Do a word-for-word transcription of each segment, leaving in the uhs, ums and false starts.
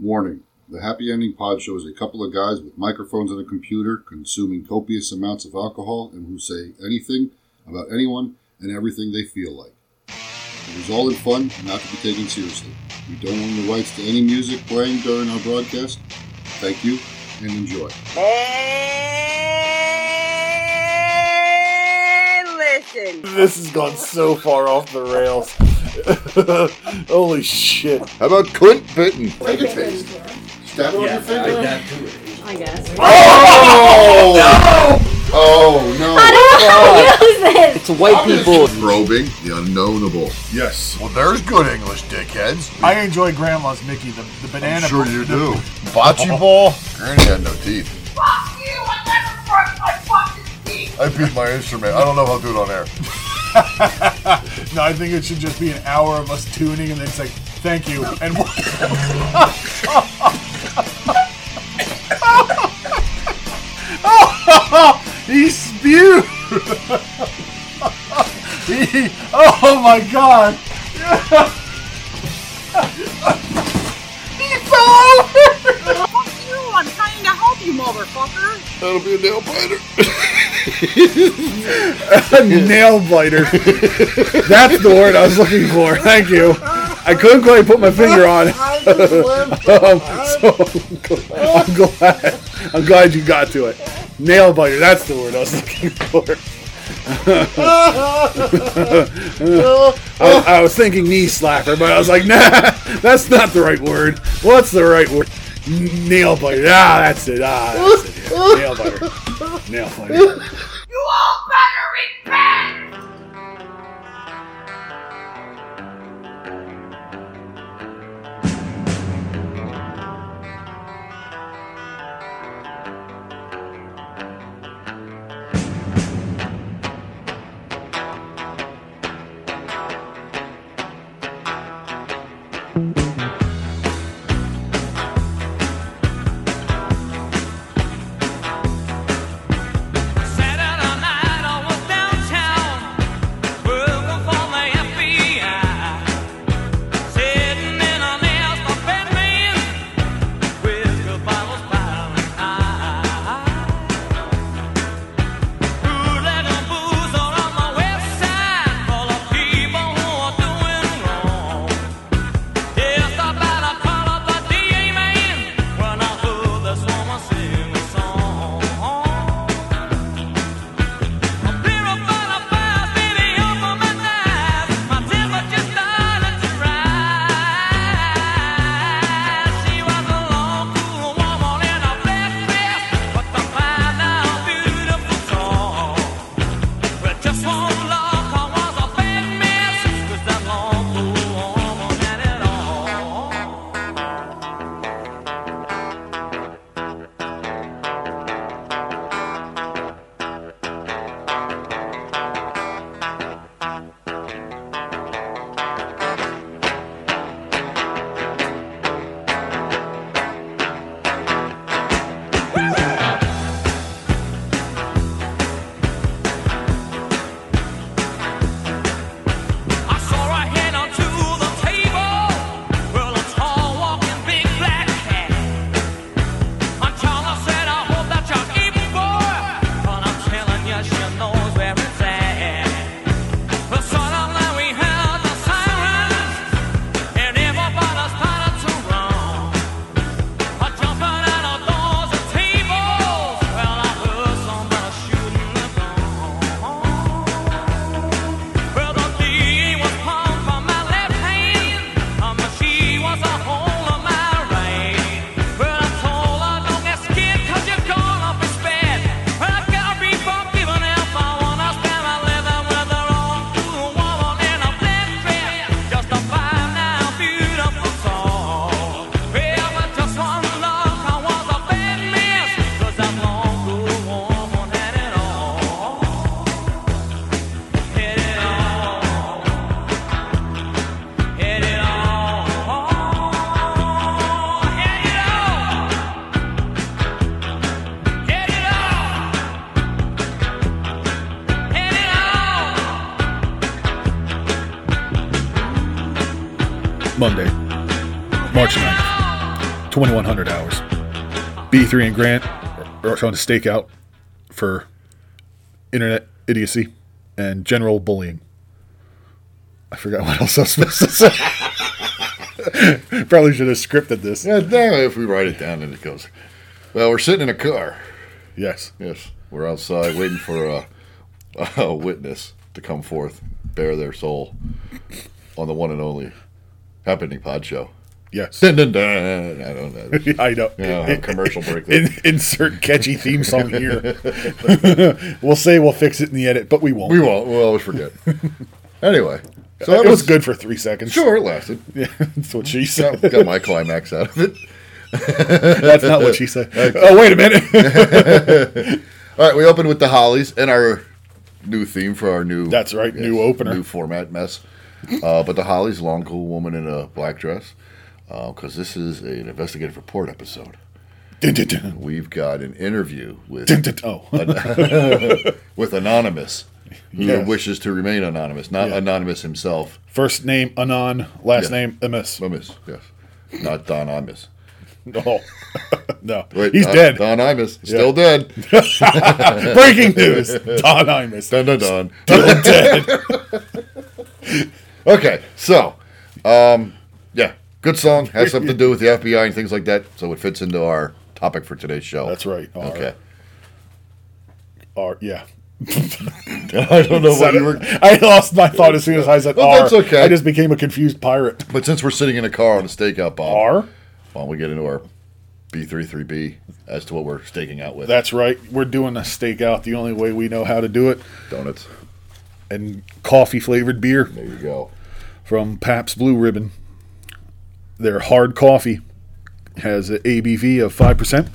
Warning. The Happy Ending Pod shows a couple of guys with microphones and a computer consuming copious amounts of alcohol and who say anything about anyone and everything they feel like. It is all in fun and not to be taken seriously. We don't own the rights to any music playing during our broadcast. Thank you and enjoy. And listen. This has gone so far off the rails. Holy shit. How about Clint Bitten? Take a taste. Stab it on your finger? I guess. Oh! No! Oh, no. I don't know how to use it. It's white people. Probing the unknownable. Yes. Well, there's good English, dickheads. I enjoy Grandma's Mickey, the, the banana. I'm sure you do. Bocce ball. Granny had no teeth. Fuck you. I never brushed my fucking teeth. I beat my instrument. I don't know if I'll do it on air. No, I think it should just be an hour of us tuning, and then it's like, thank you, and we're... oh, he spewed! he... Oh my god! He fell over! Fuck you, I'm trying to help you, motherfucker! That'll be a nail biter. A nail biter. That's the word I was looking for. Thank you. I couldn't quite put my finger on it. um, so I'm glad. I'm glad you got to it. Nail biter. That's the word I was looking for. I, I was thinking knee slapper, but I was like, nah, that's not the right word. What's the right word? Nail biter. Ah, that's it. Ah, that's it. Yeah. Nail biter. Nail fighter. You all better repent! Monday, March ninth. twenty-one hundred hours. B three and Grant are trying to stake out for internet idiocy and general bullying. I forgot what else I was supposed to say. Probably should have scripted this. Yeah, if we write it down, then it goes. Well, we're sitting in a car. Yes. Yes. We're outside waiting for a, a witness to come forth, bear their soul on the one and only Happening Pod Show. Yes. Dun, dun, dun. I don't know. I know. You know it, commercial break there. In, insert catchy theme song here. We'll say we'll fix it in the edit, but we won't. We won't. We'll always forget. Anyway. So that it was, was good for three seconds. Sure, it lasted. Yeah, that's what she said. Got, got my climax out of it. That's not what she said. Okay. Oh, wait a minute. All right, we opened with The Hollies and our new theme for our new... That's right, yes, new opener. New format mess. Uh, but The Hollies, long, cool woman in a black dress, because uh, this is an investigative report episode. Dun, dun, dun. We've got an interview with... Dun, dun, oh. an- with Anonymous. Who yes. wishes to remain anonymous, not yeah. Anonymous himself. First name, Anon. Last yes. name, Imus. Imus, yes. Not Don Imus. No. No. Wait, he's Don, dead. Don Imus, still yeah. dead. Breaking news. Don Imus. Dun, dun, dun. Still dead. Okay, so, um, yeah, good song. Has something to do with the F B I and things like that, so it fits into our topic for today's show. That's right. All okay. Right. All right, yeah. I don't know what you were. I lost my thought as soon as I said well, R. That's okay. I just became a confused pirate. But since we're sitting in a car on a stakeout, Bob, R? Why don't we get into our B thirty-three B as to what we're staking out with? That's right. We're doing a stakeout the only way we know how to do it. Donuts. And coffee-flavored beer. There you go. From Pabst Blue Ribbon. Their hard coffee has an A B V of five percent.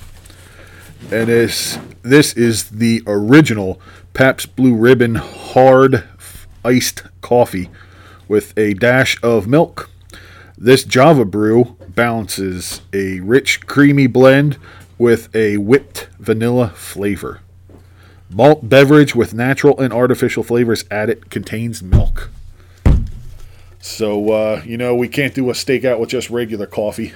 And this, this is the original Pabst Blue Ribbon hard iced coffee with a dash of milk. This Java brew balances a rich, creamy blend with a whipped vanilla flavor. Malt beverage with natural and artificial flavors added, contains milk. So, uh, you know, we can't do a stakeout with just regular coffee.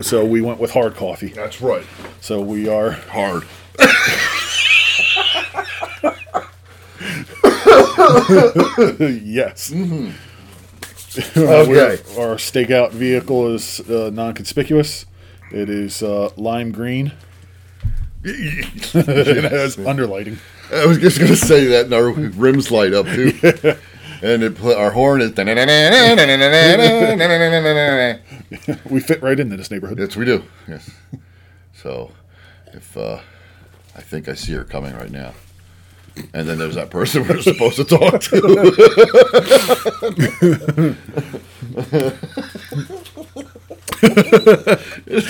So we went with hard coffee. That's right. So we are... Hard. Yes. Mm-hmm. Okay. Uh, our stakeout vehicle is uh, non-conspicuous. It is uh, lime green. Yes. It has underlighting. I was just going to say that, and our rims light up too. Yeah. And it pl- our horn is. We fit right into this neighborhood. Yes, we do. Yes. So, if uh, I think I see her coming right now. And then there's that person we're supposed to talk to.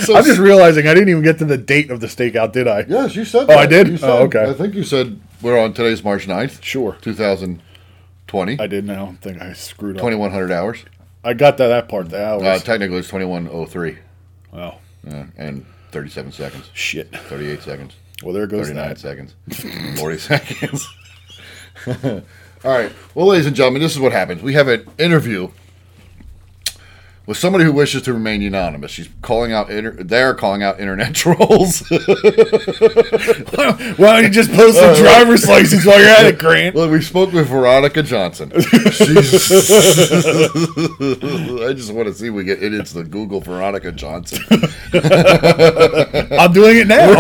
So I'm just realizing I didn't even get to the date of the stakeout, did I? Yes, you said that. Oh, I did? You said, oh, okay. I think you said we're on today's March ninth. Sure. two thousand twenty. I didn't. I don't think I screwed up. twenty-one hundred hours. I got to that part, the hours. Uh, technically, it's twenty-one oh three. Wow. Uh, and thirty-seven seconds. Shit. thirty-eight seconds. Well, there goes thirty-nine that. Seconds. forty seconds. All right. Well, ladies and gentlemen, this is what happens. We have an interview with somebody who wishes to remain anonymous. She's calling out, inter- they're calling out internet trolls. Why don't you just post the driver's license while you're at it, Grant? Well, we spoke with Veronica Johnson. I just want to see if we get idiots to Google Veronica Johnson. I'm doing it now.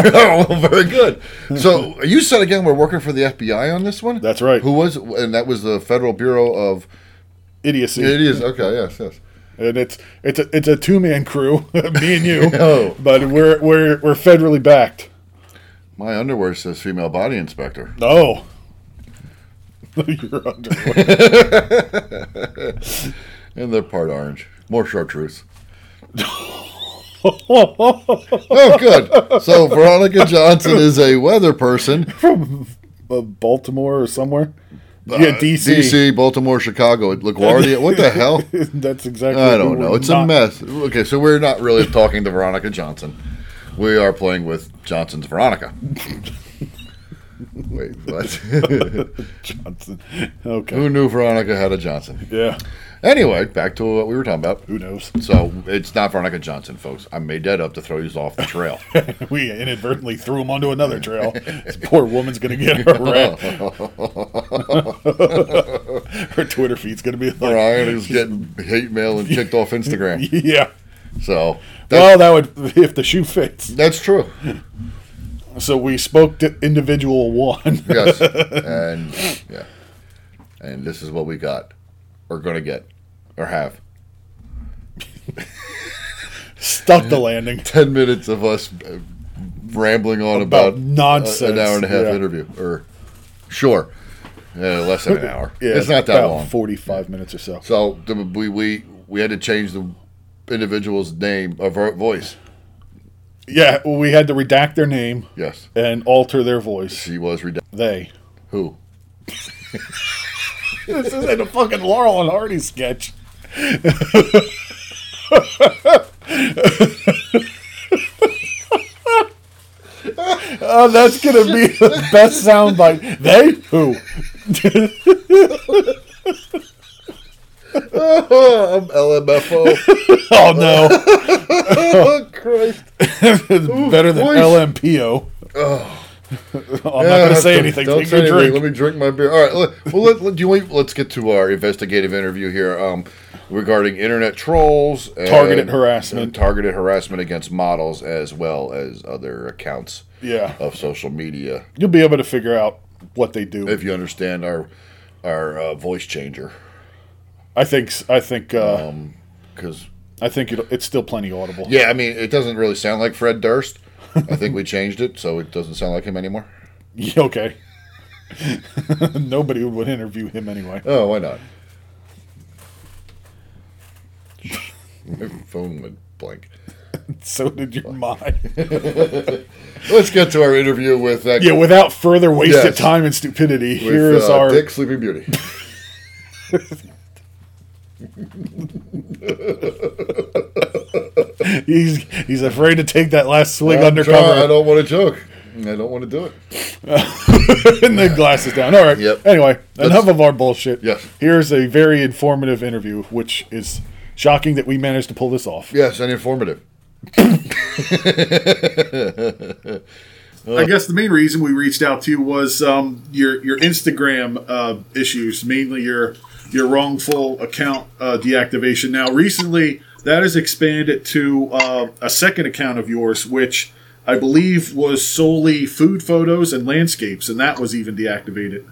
Oh, very good. So you said again we're working for the F B I on this one? That's right. Who was, and that was the Federal Bureau of Idiocy. Idiocy. Okay, yes, yes. And it's it's a it's a two man crew, me and you. Oh, but we're we're we're federally backed. My underwear says female body inspector. No, oh. Your underwear. And they're part orange, more chartreuse. Oh, good. So Veronica Johnson is a weather person from Baltimore or somewhere. Uh, yeah, D C. D C, Baltimore, Chicago, LaGuardia. What the hell? That's exactly I don't know. It's not. A mess. Okay, so we're not really talking to Veronica Johnson. We are playing with Johnson's Veronica. wait. But Johnson. Okay. Who knew Veronica had a Johnson? Yeah. Anyway, back to what we were talking about. Who knows? So it's not Veronica Johnson, folks. I made that up to throw you off the trail. We inadvertently threw him onto another trail. This poor woman's going to get her wrecked. Her Twitter feed's going to be like... Veronica's getting hate mail and kicked off Instagram. Yeah. So... Well, that would... If the shoe fits. That's true. So we spoke to individual one. Yes. And... Yeah. And this is what we got. Or gonna get, or have. Stuck the landing. Ten minutes of us rambling on about, about nonsense. A, an hour and a half yeah. interview, or sure, uh, less than an hour. Yeah, it's not that about long. Forty-five minutes or so. So we we we had to change the individual's name of our voice. Yeah, well, we had to redact their name. Yes, and alter their voice. She was redacted. They who. This isn't a fucking Laurel and Hardy sketch. Oh, that's going to be the best soundbite. They who? Oh, I'm L M F O. Oh, no. Oh, Christ. Better than L M P O. Oh. I'm yeah, not going to say anything. Don't say anything. Drink. Let me drink my beer. All right. Let, well, let, let, do we, let's get to our investigative interview here um, regarding internet trolls, and targeted harassment, and targeted harassment against models as well as other accounts. Yeah. Of social media. You'll be able to figure out what they do if you understand our our uh, voice changer. I think. I think. Uh, um, because I think it, it's still plenty audible. Yeah, I mean, it doesn't really sound like Fred Durst. I think we changed it, so it doesn't sound like him anymore. Yeah, okay. Nobody would interview him anyway. Oh, why not? My phone went blank. So did your mind. Let's get to our interview with... Uh, yeah, without further wasted yes. time and stupidity, with, here is uh, our... Dick Sleeping Beauty. He's he's afraid to take that last swig I'm undercover. Trying, I don't want to joke. I don't want to do it. And the glasses down. All right. Yep. Anyway, That's, enough of our bullshit. Yes. Here's a very informative interview, which is shocking that we managed to pull this off. Yes, and informative. I guess the main reason we reached out to you was um, your your Instagram uh, issues, mainly your your wrongful account uh, deactivation. Now, recently... That is expanded to uh, a second account of yours, which I believe was solely food photos and landscapes, and that was even deactivated.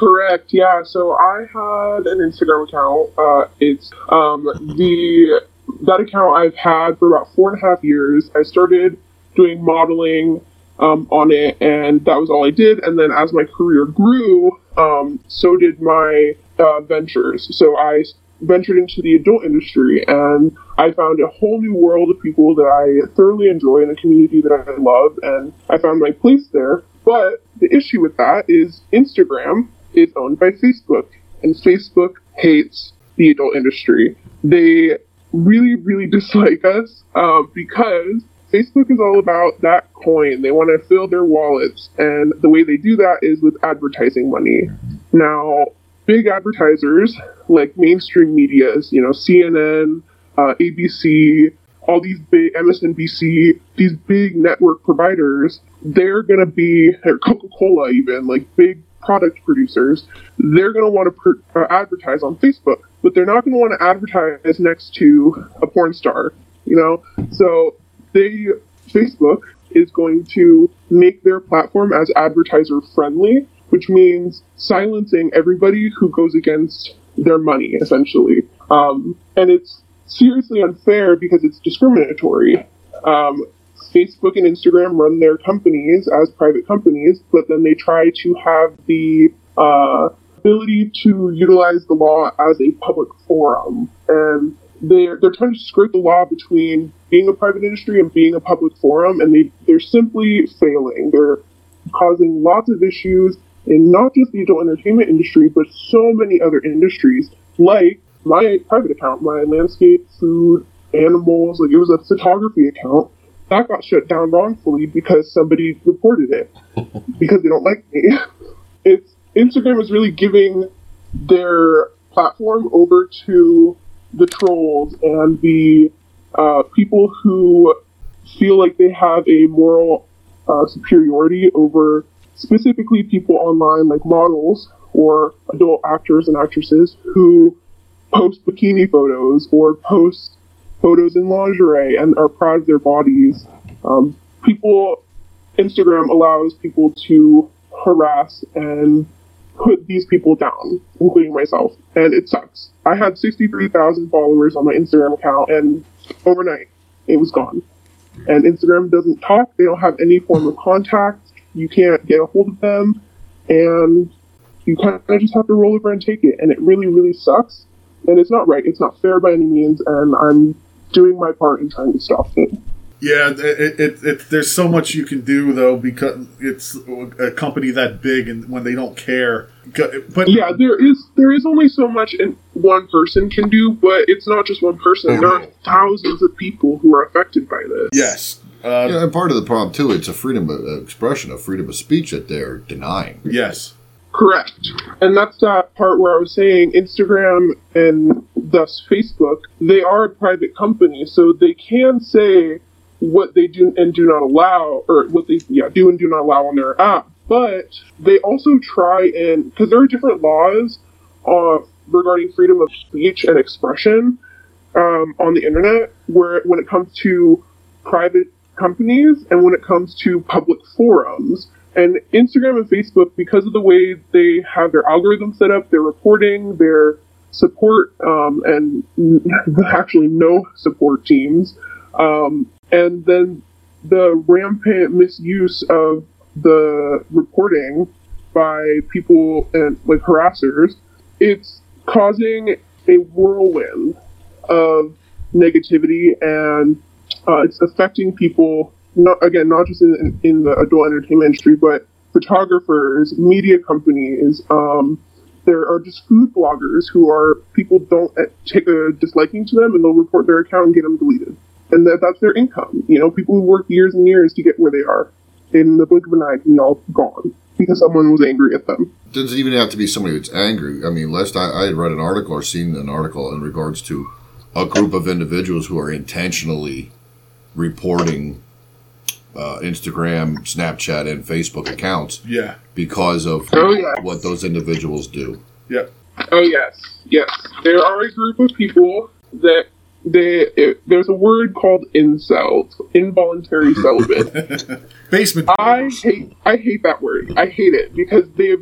Correct, yeah. So I had an Instagram account. Uh, it's um, the that account I've had for about four and a half years. I started doing modeling um, on it, and that was all I did. And then as my career grew, um, so did my uh, ventures. So I... ventured into the adult industry, and I found a whole new world of people that I thoroughly enjoy in a community that I love, and I found my place there. But the issue with that is Instagram is owned by Facebook, and Facebook hates the adult industry. They really, really dislike us uh, because Facebook is all about that coin. They want to fill their wallets, and the way they do that is with advertising money. Now, big advertisers like mainstream medias, you know, C N N, uh, A B C, all these big M S N B C, these big network providers, they're going to be, or Coca-Cola even, like big product producers, they're going to want to pr- uh, advertise on Facebook, but they're not going to want to advertise next to a porn star, you know? So they, Facebook is going to make their platform as advertiser friendly, which means silencing everybody who goes against their money, essentially. Um, and it's seriously unfair because it's discriminatory. Um, Facebook and Instagram run their companies as private companies, but then they try to have the uh, ability to utilize the law as a public forum. And they're, they're trying to skirt the law between being a private industry and being a public forum, and they, they're simply failing. They're causing lots of issues, in not just the adult entertainment industry, but so many other industries, like my private account, my landscape, food, animals, like it was a photography account, that got shut down wrongfully because somebody reported it because they don't like me. It's Instagram is really giving their platform over to the trolls and the uh, people who feel like they have a moral uh, superiority over specifically people online like models or adult actors and actresses who post bikini photos or post photos in lingerie and are proud of their bodies. Um, people, Instagram allows people to harass and put these people down, including myself, and it sucks. I had sixty-three thousand followers on my Instagram account, and overnight, it was gone. And Instagram doesn't talk, they don't have any form of contact, you can't get a hold of them, and you kind of just have to roll over and take it, and it really, really sucks, and it's not right, it's not fair by any means, and I'm doing my part in trying to stop it. Yeah, it, it, it, there's so much you can do, though, because it's a company that big and when they don't care. But yeah, there is there is only so much one person can do, but it's not just one person. There are thousands of people who are affected by this. Yes. Uh, yeah, and part of the problem, too, it's a freedom of expression, a freedom of speech that they're denying. Yes. Correct. And that's that part where I was saying Instagram and thus Facebook, they are a private company, so they can say what they do and do not allow, or what they yeah, do and do not allow on their app. But they also try and, because there are different laws uh, regarding freedom of speech and expression um, on the internet, where when it comes to private companies and when it comes to public forums. And Instagram and Facebook, because of the way they have their algorithm set up, their reporting, their support, um, and actually no support teams, um, and then the rampant misuse of the reporting by people and like harassers, it's causing a whirlwind of negativity, and uh, it's affecting people, not, again, not just in, in the adult entertainment industry, but photographers, media companies. Um, there are just food bloggers who are, people don't take a disliking to them and they'll report their account and get them deleted. And that that's their income. You know, people who work years and years to get where they are, in the blink of an eye, and all gone because someone was angry at them. It doesn't even have to be somebody that's angry. I mean, last I, I had read an article or seen an article in regards to a group of individuals who are intentionally reporting uh, Instagram, Snapchat, and Facebook accounts. Yeah. Because of oh, yes. what those individuals do. Yeah. Oh, yes. Yes. There are a group of people that They, it, there's a word called incels, involuntary celibate. Basement. I hate, I hate that word. I hate it because they've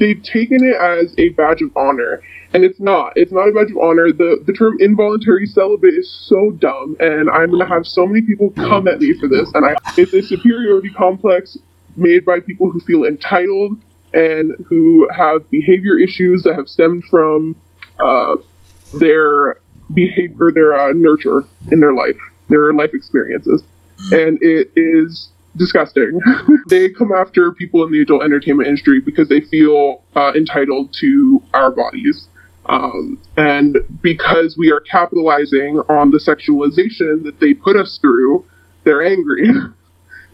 they've taken it as a badge of honor, and it's not. It's not a badge of honor. The the term involuntary celibate is so dumb, and I'm gonna have so many people come at me for this. And I, it's a superiority complex made by people who feel entitled and who have behavior issues that have stemmed from uh, their. behavior, their uh, nurture in their life, their life experiences. And it is disgusting. They come after people in the adult entertainment industry because they feel uh, entitled to our bodies. Um, and because we are capitalizing on the sexualization that they put us through, they're angry.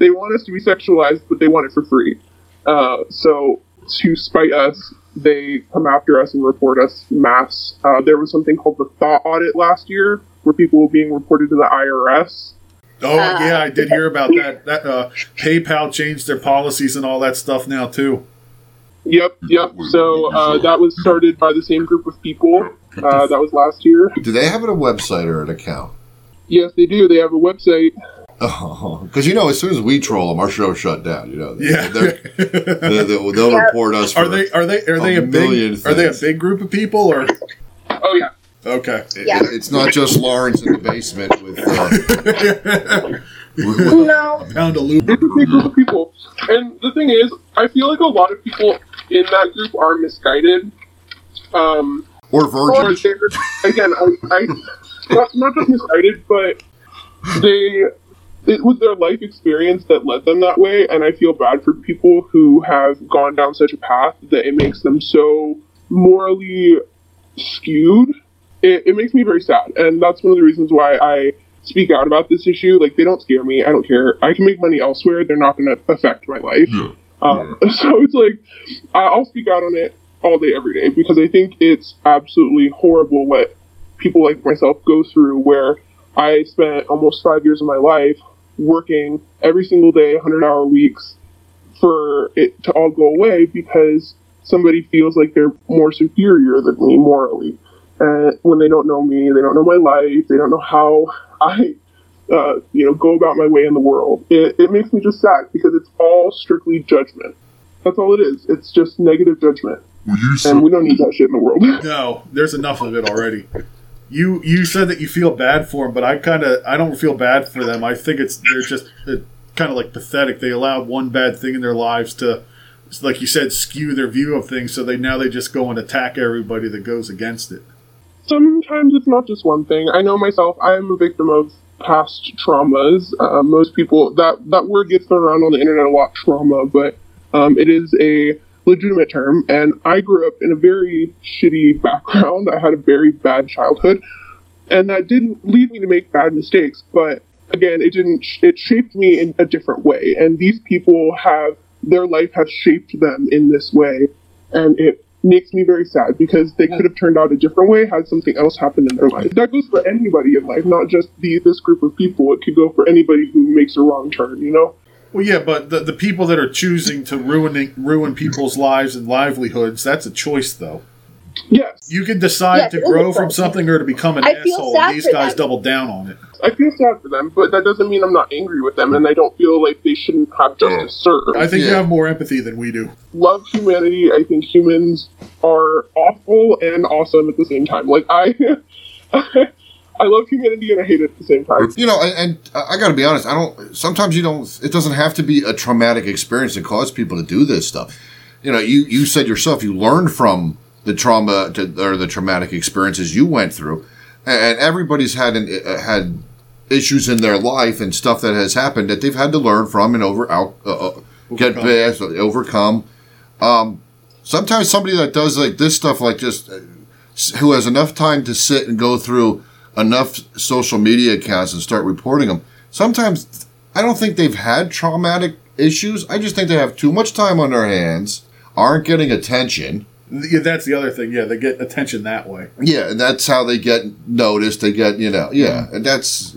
They want us to be sexualized, but they want it for free. Uh, so to spite us, they come after us and report us mass. Uh, there was something called the Thought Audit last year where people were being reported to the I R S. Oh, uh, yeah, I did hear about that. That uh, PayPal changed their policies and all that stuff now, too. Yep, yep. So uh, that was started by the same group of people. Uh, that was last year. Do they have a website or an account? Yes, they do. They have a website. Oh, because, you know, as soon as we troll them, our show shut down, you know. They, yeah. They're, they're, they'll they'll report us for are they, are they, are they a, a million big, things. Are they a big group of people? Or? Oh, yeah. Okay. Yeah. It, it's not just Lawrence in the basement with, uh, with, with no. a pound of loot. It's a big group of people. And the thing is, I feel like a lot of people in that group are misguided. Um, or virgins. Or again, I, I not, not just misguided, but they... It was their life experience that led them that way, and I feel bad for people who have gone down such a path that it makes them so morally skewed. It, it makes me very sad, and that's one of the reasons why I speak out about this issue. Like, they don't scare me. I don't care. I can make money elsewhere. They're not going to affect my life. Yeah. Um, yeah. So it's like, I'll speak out on it all day, every day, because I think it's absolutely horrible what people like myself go through, where I spent almost five years of my life working every single day, one hundred hour weeks, for it to all go away because somebody feels like they're more superior than me morally. And when they don't know me, they don't know my life, they don't know how I, uh, you know, go about my way in the world. It, it makes me just sad because it's all strictly judgment. That's all it is. It's just negative judgment. So- and we don't need that shit in the world. No, there's enough of it already. You you said that you feel bad for them, but I kind of I don't feel bad for them. I think it's they're just kind of like pathetic. They allowed one bad thing in their lives to, like you said, skew their view of things. So they now they just go and attack everybody that goes against it. Sometimes it's not just one thing. I know myself. I am a victim of past traumas. Uh, most people that that word gets thrown around on the internet a lot, trauma, but um, it is a legitimate term, and I grew up in a very shitty background. I had a very bad childhood, and that didn't lead me to make bad mistakes, but again, it didn't, it shaped me in a different way, and these people have, their life has shaped them in this way, and it makes me very sad, because they could have turned out a different way had something else happened in their life. That goes for anybody in life, not just the, this group of people. It could go for anybody who makes a wrong turn, you know? Well, yeah, but the, the people that are choosing to ruin ruin people's lives and livelihoods, that's a choice, though. Yes. You can decide yes, to grow from something or to become an I asshole, and these guys double down on it. I feel sad for them, but that doesn't mean I'm not angry with them, and I don't feel like they shouldn't have justice served. I think yeah. you have more empathy than we do. Love humanity. I think humans are awful and awesome at the same time. Like, I... I love humanity and I hate it at the same time. You know, and, and I got to be honest, I don't. Sometimes you don't. It doesn't have to be a traumatic experience that caused people to do this stuff. You know, you, you said yourself, you learned from the trauma to, or the traumatic experiences you went through, and everybody's had an, had issues in their life and stuff that has happened that they've had to learn from and over out, uh, get past, overcome. Um, sometimes somebody that does like this stuff, like just who has enough time to sit and go through enough social media accounts and start reporting them. Sometimes I don't think they've had traumatic issues. I just think they have too much time on their hands, aren't getting attention. Yeah, that's the other thing. Yeah, they get attention that way. Yeah, and that's how they get noticed. They get, you know, yeah, and that's...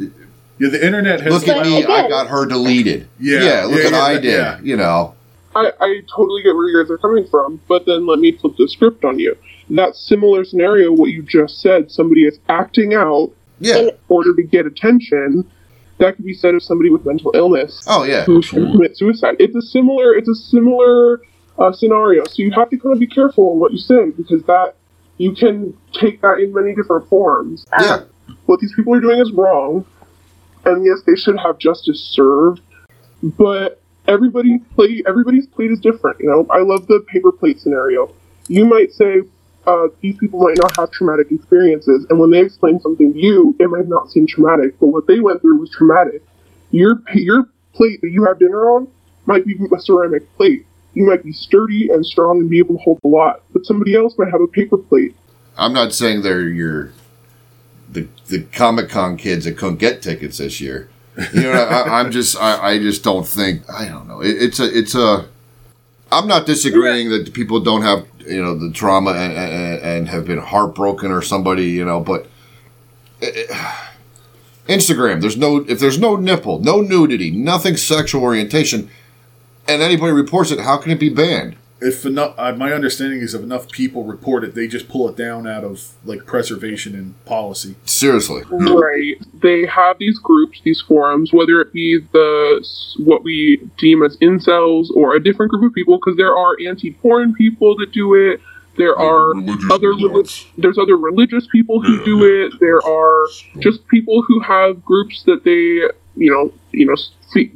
Yeah, the internet has... Look at me, I got her deleted. Yeah, yeah look yeah, what yeah, I did, yeah. you know. I, I totally get where you guys are coming from, but then let me flip the script on you. That similar scenario, what you just said, somebody is acting out yeah. in order to get attention. That could be said of somebody with mental illness. Oh yeah, who can commit suicide. It's a similar, it's a similar uh, scenario. So you have to kind of be careful on what you say because that you can take that in many different forms. Yeah, what these people are doing is wrong, and yes, they should have justice served, but everybody play, everybody's plate is different. You know, I love the paper plate scenario. You might say. Uh, these people might not have traumatic experiences, and when they explain something to you, it might not seem traumatic, but what they went through was traumatic. Your your plate that you have dinner on might be a ceramic plate. You might be sturdy and strong and be able to hold a lot, but somebody else might have a paper plate. I'm not saying they're your the the Comic-Con kids that couldn't get tickets this year. You know, I, I'm just I, I just don't think I don't know. It, it's a it's a. I'm not disagreeing that people don't have, you know, the trauma and, and, and have been heartbroken or somebody, you know, but it, Instagram, there's no, if there's no nipple, no nudity, nothing sexual orientation, and anybody reports it, how can it be banned? If enough, uh, my understanding is if enough people report it, they just pull it down out of, like, preservation and policy. Seriously. Right. They have these groups, these forums, whether it be the what we deem as incels or a different group of people, because there are anti-porn people that do it. There are other religious, there's other religious people who do it. There are just people who have groups that they, you know, you know,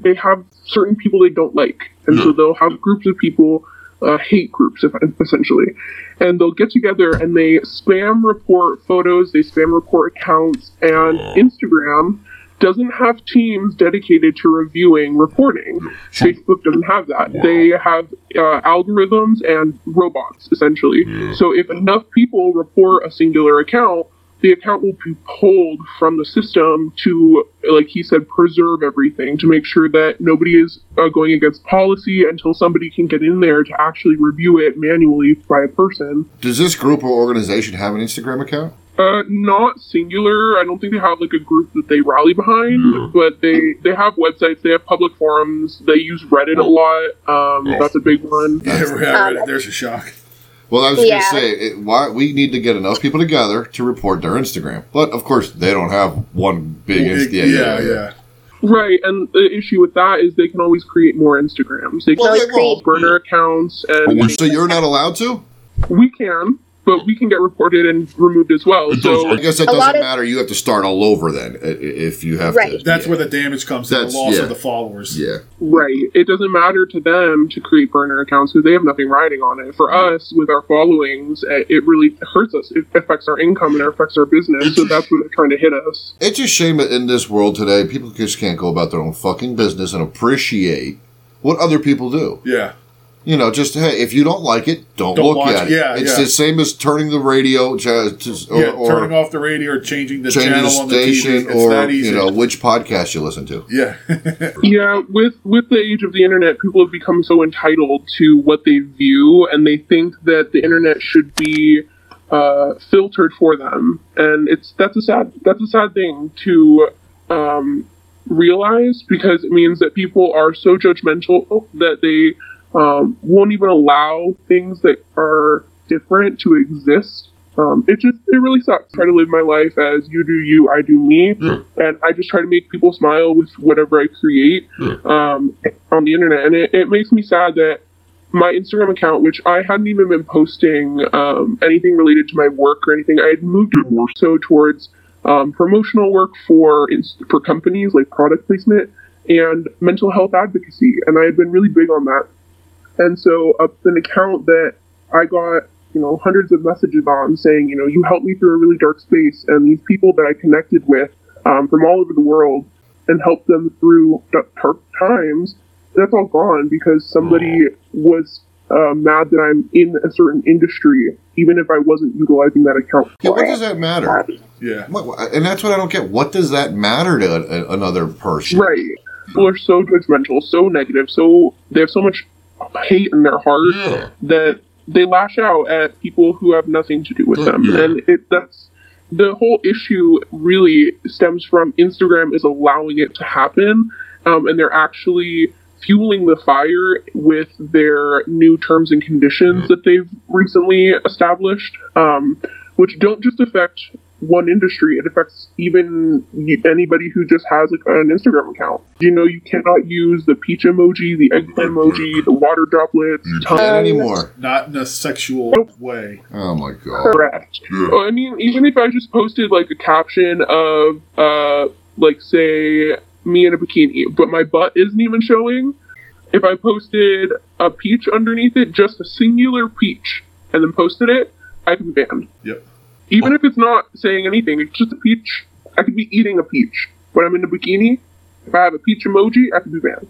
they have certain people they don't like. And so they'll have groups of people Uh, hate groups, essentially. And they'll get together and they spam report photos, they spam report accounts, and Instagram doesn't have teams dedicated to reviewing reporting. Facebook doesn't have that. They have uh, algorithms and robots, essentially. So if enough people report a singular account, the account will be pulled from the system to, like he said, preserve everything, to make sure that nobody is uh, going against policy until somebody can get in there to actually review it manually by a person. Does this group or organization have an Instagram account? Uh, not singular. I don't think they have, like, a group that they rally behind, mm. but they, they have websites, they have public forums, they use Reddit a lot, um, oh. that's a big one. Yeah, Reddit, there's a shock. Well, I was yeah. going to say, it, why we need to get enough people together to report their Instagram. But, of course, they don't have one big Instagram. Yeah, yeah, yeah, yeah. Right, and the issue with that is they can always create more Instagrams. They can well, always create burner accounts. And so you're not allowed to? We can, but we can get reported and removed as well. So I guess that doesn't matter. You have to start all over then if you have right. to. That's yeah. where the damage comes, the loss yeah. of the followers. Yeah. Right. It doesn't matter to them to create burner accounts because they have nothing riding on it. For us, with our followings, it really hurts us. It affects our income and it affects our business. So that's where they're trying to hit us. It's a shame that in this world today, people just can't go about their own fucking business and appreciate what other people do. Yeah. You know, just, hey, if you don't like it, don't, don't look at it. it. Yeah, it's yeah. the same as turning the radio. Just, or, yeah, turning off the radio or changing the changing channel the on the station, T V. It's or, that easy. You know, which podcast you listen to. Yeah. yeah, with, with the age of the internet, people have become so entitled to what they view, and they think that the internet should be uh, filtered for them. And it's that's a sad, that's a sad thing to... Um, realize, because it means that people are so judgmental that they um, won't even allow things that are different to exist. Um, it just, it really sucks. I try to live my life as you do you, I do me, mm. and I just try to make people smile with whatever I create mm. um, on the internet, and it, it makes me sad that my Instagram account, which I hadn't even been posting um, anything related to my work or anything, I had moved it more so towards Um, promotional work for for companies, like product placement, and mental health advocacy. And I had been really big on that. And so uh, an account that I got, you know, hundreds of messages on saying, you know, you helped me through a really dark space. And these people that I connected with um, from all over the world and helped them through dark times, that's all gone because somebody was... Uh, mad that I'm in a certain industry, even if I wasn't utilizing that account. Yeah, what does that matter? Yeah. What, and that's what I don't get. What does that matter to a, a, another person? Right. People are so judgmental, so negative, so they have so much hate in their heart yeah. that they lash out at people who have nothing to do with them. Yeah. And it, that's the whole issue really stems from Instagram is allowing it to happen, um, and they're actually... fueling the fire with their new terms and conditions that they've recently established, um, which don't just affect one industry. It affects even anybody who just has like an Instagram account. You know, you cannot use the peach emoji, the eggplant emoji, the water droplets. Not anymore. Not in a sexual nope. way. Oh, my God. Correct. Yeah. Well, I mean, even if I just posted like a caption of, uh, like, say... me in a bikini, but my butt isn't even showing. If I posted a peach underneath it, just a singular peach, and then posted it, I could be banned. Yep. Even if it's not saying anything, it's just a peach. I could be eating a peach. When I'm in a bikini, if I have a peach emoji, I could be banned.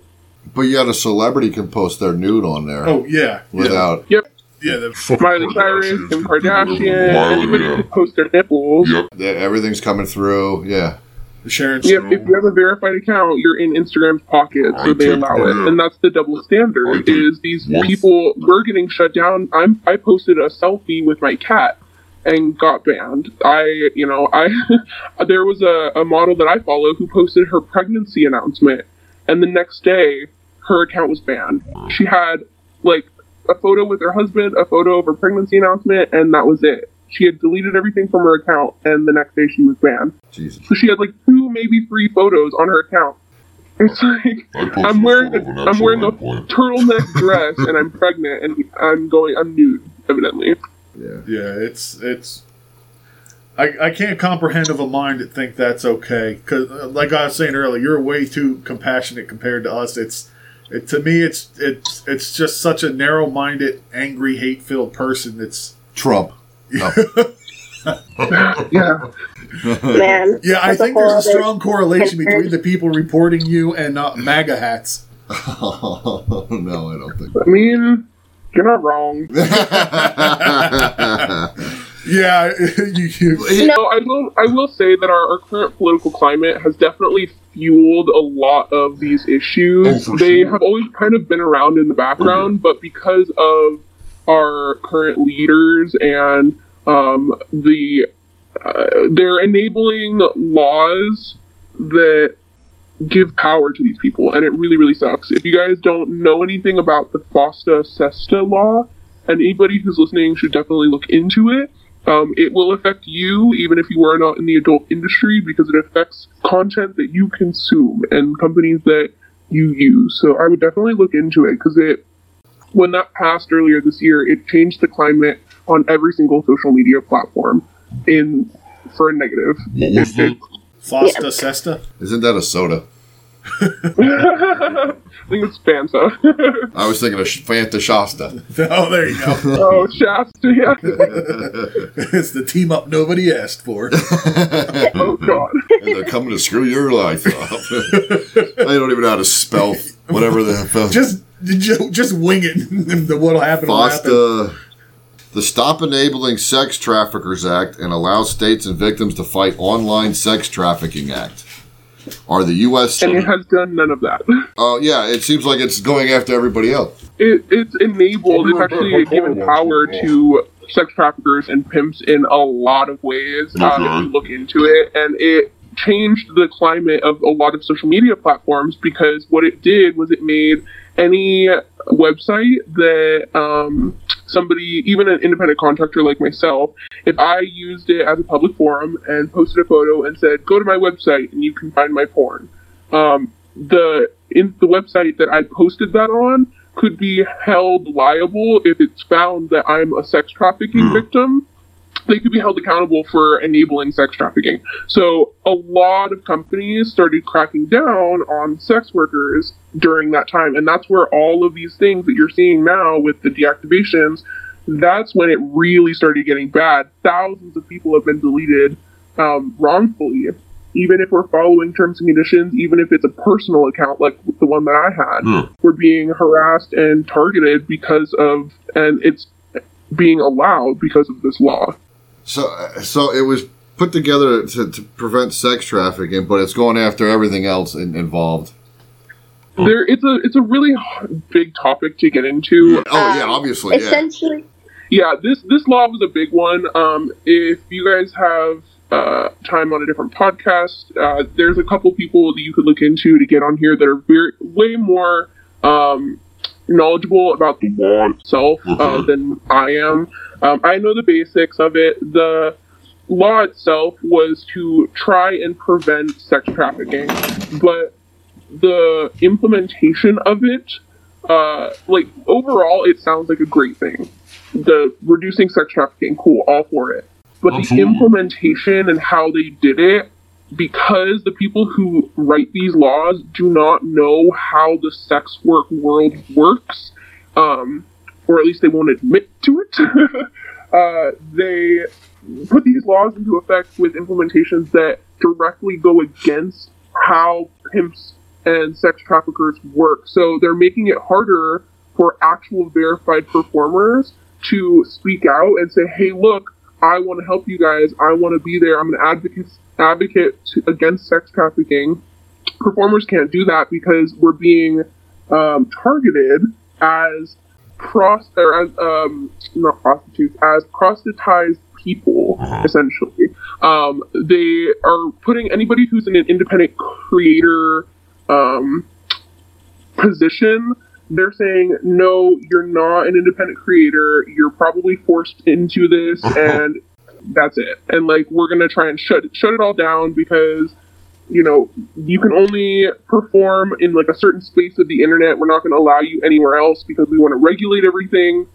But yet a celebrity can post their nude on there. Oh, yeah. Without... Yep. Yeah, the Miley Cyrus, Kim Kardashian, anybody yeah. can post their nipples. Yep. Yeah, everything's coming through, yeah. Sharon yeah, if you have a verified account, you're in Instagram's pocket, so I they allow it. it. And that's the double standard, is these yes. people were getting shut down. I'm, I posted a selfie with my cat and got banned. I, you know, I there was a, a model that I follow who posted her pregnancy announcement, and the next day, her account was banned. She had, like, a photo with her husband, a photo of her pregnancy announcement, and that was it. She had deleted everything from her account, and the next day she was banned. Jesus. So she had like two, maybe three photos on her account. It's like I'm wearing a, I'm wearing a turtleneck dress, and I'm pregnant, and I'm going I'm nude, evidently. Yeah, yeah. It's it's. I I can't comprehend of a mind to think that's okay. Because, like I was saying earlier, you're way too compassionate compared to us. It's it to me, it's it's it's just such a narrow-minded, angry, hate-filled person. That's Trump. No. yeah, Man, yeah. I think there's a strong correlation between the people reporting you and uh, MAGA hats. Oh, no, I don't think. I mean, you're not wrong. Yeah, you, you. You know, I will. I will say that our, our current political climate has definitely fueled a lot of these issues. Oh, they sure. have always kind of been around in the background, mm-hmm. but because of our current leaders and um, the uh, they're enabling laws that give power to these people, and it really, really sucks. If you guys don't know anything about the FOSTA-SESTA law, anybody who's listening should definitely look into it. Um, it will affect you, even if you are not in the adult industry, because it affects content that you consume and companies that you use. So I would definitely look into it, because it, when that passed earlier this year, it changed the climate on every single social media platform in for a negative. What was the FOSTA-SESTA? Isn't that a soda? I think it's Fanta. I was thinking of Fanta Shasta. Oh, there you go. Oh, Shasta, yeah. It's the team up nobody asked for. Oh, God. And they're coming to screw your life up. I don't even know how to spell whatever the hell. Just, just wing it. What'll happen will happen. The Stop Enabling Sex Traffickers Act and Allow States and Victims to Fight Online Sex Trafficking Act. Are the U S and it has done none of that. Oh uh, yeah, it seems like it's going after everybody else. It, it's enabled. It's actually given power to sex traffickers and pimps in a lot of ways. Uh, mm-hmm. If you look into it, and it changed the climate of a lot of social media platforms, because what it did was it made any website that um, somebody, even an independent contractor like myself, if I used it as a public forum and posted a photo and said, go to my website and you can find my porn, um, the in the website that I posted that on could be held liable if it's found that I'm a sex trafficking mm. victim. They could be held accountable for enabling sex trafficking. So a lot of companies started cracking down on sex workers during that time. And that's where all of these things that you're seeing now with the deactivations, that's when it really started getting bad. Thousands of people have been deleted um, wrongfully, even if we're following terms and conditions, even if it's a personal account like the one that I had. Mm. We're being harassed and targeted because of, and it's being allowed because of this law. So so it was put together to, to prevent sex trafficking, but it's going after everything else in, involved. There, it's a it's a really big topic to get into. Yeah. Oh, um, yeah, obviously. Essentially. Yeah, yeah this, this law was a big one. Um, if you guys have uh, time on a different podcast, uh, there's a couple people that you could look into to get on here that are very, way more um, knowledgeable about the law itself uh, mm-hmm. than I am. Um, I know the basics of it. The law itself was to try and prevent sex trafficking, but the implementation of it, uh, like, overall, it sounds like a great thing. The reducing sex trafficking, cool, all for it. But mm-hmm. the implementation and how they did it, because the people who write these laws do not know how the sex work world works, um... or at least they won't admit to it, uh, they put these laws into effect with implementations that directly go against how pimps and sex traffickers work. So they're making it harder for actual verified performers to speak out and say, hey, look, I want to help you guys. I want to be there. I'm an advocate, advocate to, against sex trafficking. Performers can't do that because we're being um, targeted as... Prost- or as um, not prostitutes, as proselytized people, uh-huh. essentially. Um, they are putting anybody who's in an independent creator um, position, they're saying, no, you're not an independent creator, you're probably forced into this, uh-huh. and that's it. And, like, we're going to try and shut shut it all down because... you know, you can only perform in, like, a certain space of the internet. We're not going to allow you anywhere else because we want to regulate everything.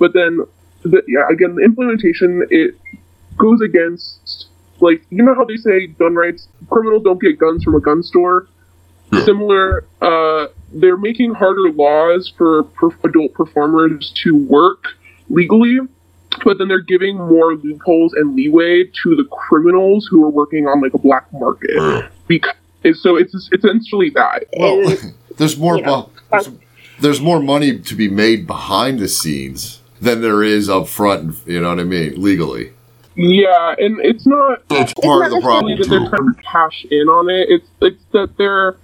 But then, the, yeah, again, the implementation, it goes against, like, you know how they say gun rights, criminals don't get guns from a gun store? Yeah. Similar, uh, they're making harder laws for per- adult performers to work legally, but then they're giving more loopholes and leeway to the criminals who are working on, like, a black market. Yeah. Because so it's essentially that. Well, there's more. You know, bu- there's, there's more money to be made behind the scenes than there is up front. You know what I mean? Legally, Yeah, and it's not, it's part it's not of the problem that they're trying to cash in on it. It's it's that they're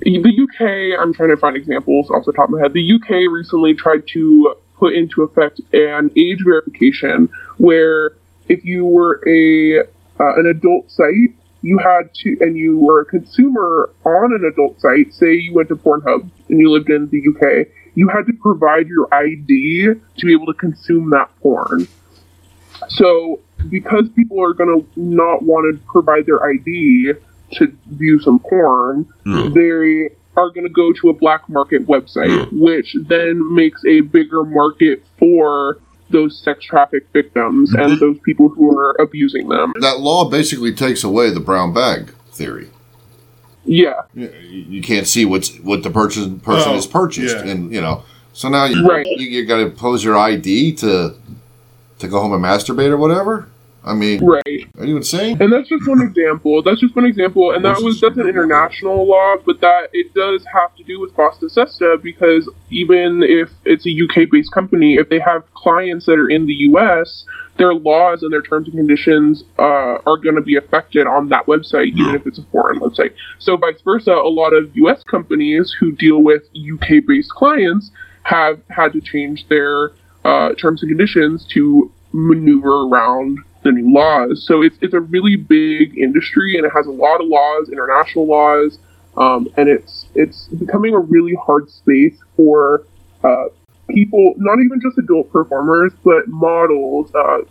the U K. I'm trying to find examples off the top of my head. The U K recently tried to put into effect an age verification where if you were a uh, an adult site, you had to, and you were a consumer on an adult site. Say you went to Pornhub and you lived in the U K, you had to provide your I D to be able to consume that porn. So because people are going to not want to provide their I D to view some porn, mm. they are going to go to a black market website, mm. which then makes a bigger market for those sex traffic victims mm-hmm. and those people who are abusing them. That law basically takes away the brown bag theory. Yeah. You can't see what's what the person person oh, has purchased. Yeah. And, you know, so now you, right. you, you got to pose your I D to... to go home and masturbate or whatever? I mean, right. Are you insane? And that's just one example. That's just one example. And that was that's an international law, but that it does have to do with FOSTA-SESTA, because even if it's a U K-based company, if they have clients that are in the U S, their laws and their terms and conditions uh, are going to be affected on that website, even yeah. if it's a foreign website. So vice versa, a lot of U S companies who deal with U K-based clients have had to change their Uh, terms and conditions to maneuver around the new laws. So it's it's a really big industry, and it has a lot of laws, international laws, um, and it's it's becoming a really hard space for uh, people, not even just adult performers, but models, uh,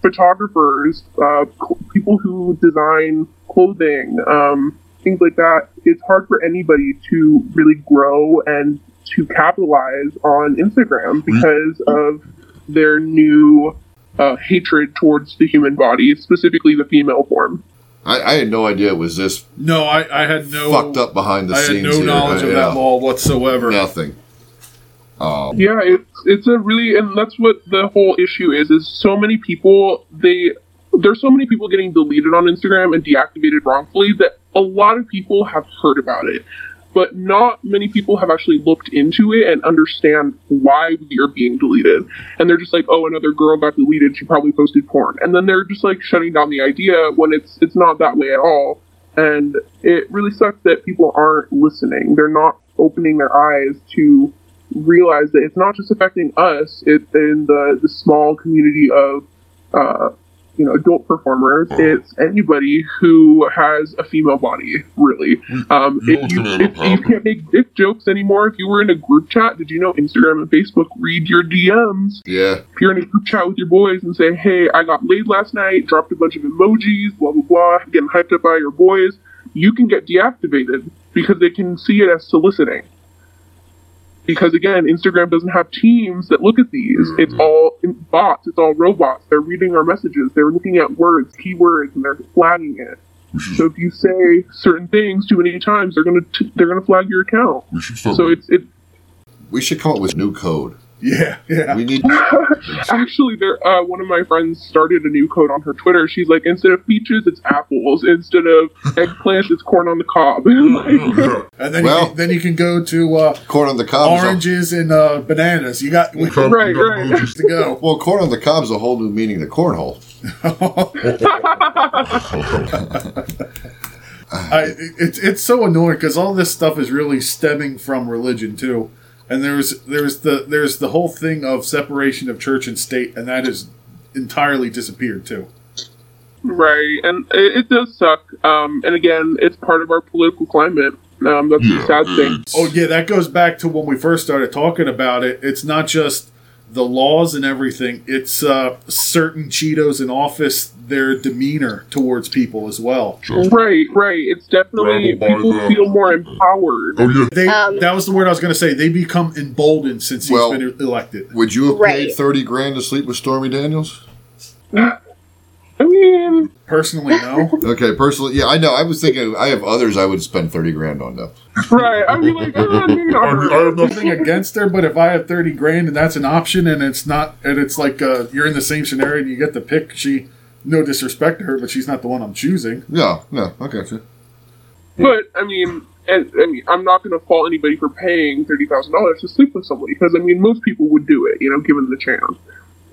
photographers, uh, people who design clothing, um, things like that. It's hard for anybody to really grow and to capitalize on Instagram because of their new uh, hatred towards the human body, specifically the female form. I, I had no idea it was this. No, I, I had no fucked up behind the I scenes. I had no knowledge here. of yeah. that law whatsoever. Nothing. Um, yeah, it's it's a really, and that's what the whole issue is. Is so many people they there's so many people getting deleted on Instagram and deactivated wrongfully that a lot of people have heard about it. But not many people have actually looked into it and understand why we are being deleted. And they're just like, oh, another girl got deleted. She probably posted porn. And then they're just like shutting down the idea when it's it's not that way at all. And it really sucks that people aren't listening. They're not opening their eyes to realize that it's not just affecting us. It's in the, the small community of uh, you know, adult performers. It's anybody who has a female body, really. Um, if you, if you can't make dick jokes anymore, if you were in a group chat, did you know Instagram and Facebook read your D Ms? Yeah. If you're in a group chat with your boys and say, hey, I got laid last night, dropped a bunch of emojis, blah, blah, blah, getting hyped up by your boys, you can get deactivated because they can see it as soliciting. Because, again, Instagram doesn't have teams that look at these. Mm-hmm. It's all bots. It's all robots. They're reading our messages. They're looking at words, keywords, and they're flagging it. Should, so if you say certain things too many times, they're going to they're gonna flag your account. So it's... It, we should come up with new code. Yeah, yeah. We need. Actually, there. Uh, one of my friends started a new code on her Twitter. She's like, instead of peaches, it's apples. Instead of eggplants, it's corn on the cob. Like, and then, well, you, then you can go to uh, corn on the cob, oranges and uh, bananas. You got we, corn, right, right. To go. Well, corn on the cob's a whole new meaning to cornhole. I, it, it's so annoying because all this stuff is really stemming from religion too. And there's there's the there's the whole thing of separation of church and state, and that has entirely disappeared too. Right, and it, it does suck. Um, and again, it's part of our political climate. Um, that's the sad thing. Oh yeah, that goes back to when we first started talking about it. It's not just the laws and everything; it's uh, certain Cheetos in office, their demeanor towards people as well. Right, right. It's definitely people feel more empowered. Oh, yeah. They, um, that was the word I was going to say. They become emboldened since well, he's been elected. Would you have right. paid thirty grand to sleep with Stormy Daniels? I mean, personally, no. Okay, personally, yeah, I know. I was thinking I have others I would spend thirty grand on though. Right. I'd be like, oh, maybe not. I, I have nothing against her, but if I have thirty grand and that's an option, and it's not, and it's like uh, you're in the same scenario, and you get the pick. She. No disrespect to her, but she's not the one I'm choosing. Yeah, yeah, I gotcha. But, I mean, and, I mean I'm not going to fault anybody for paying thirty thousand dollars to sleep with somebody, because, I mean, most people would do it, you know, given the chance.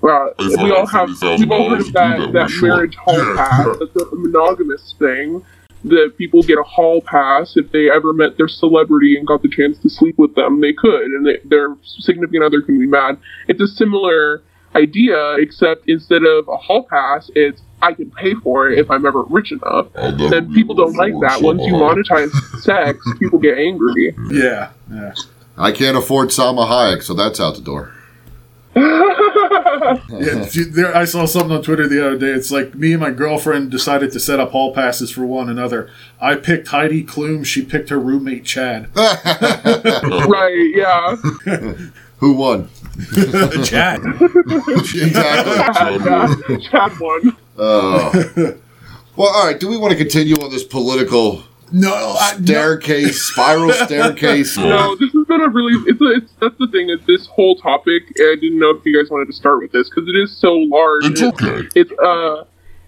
Uh, we all have, we've all heard of that, that marriage hall pass. That's a monogamous thing, that people get a hall pass. If they ever met their celebrity and got the chance to sleep with them, they could, and they, their significant other can be mad. It's a similar idea, except instead of a hall pass, it's I can pay for it if I'm ever rich enough. Then people don't like that. Once you monetize sex, people get angry. Yeah, yeah. I can't afford Salma Hayek, so that's out the door. Yeah, there, I saw something on Twitter the other day. It's like, me and my girlfriend decided to set up hall passes for one another. I picked Heidi Klum. She picked her roommate, Chad. Right, yeah. Who won? Chad. Exactly. Chad, Chad won. Oh. Well, all right. Do we want to continue on this political... No, I, staircase, no. Spiral staircase. No, this has been a really. It's, a, it's that's the thing. Is this whole topic? I didn't know if you guys wanted to start with this because it is so large. It's okay. It's uh,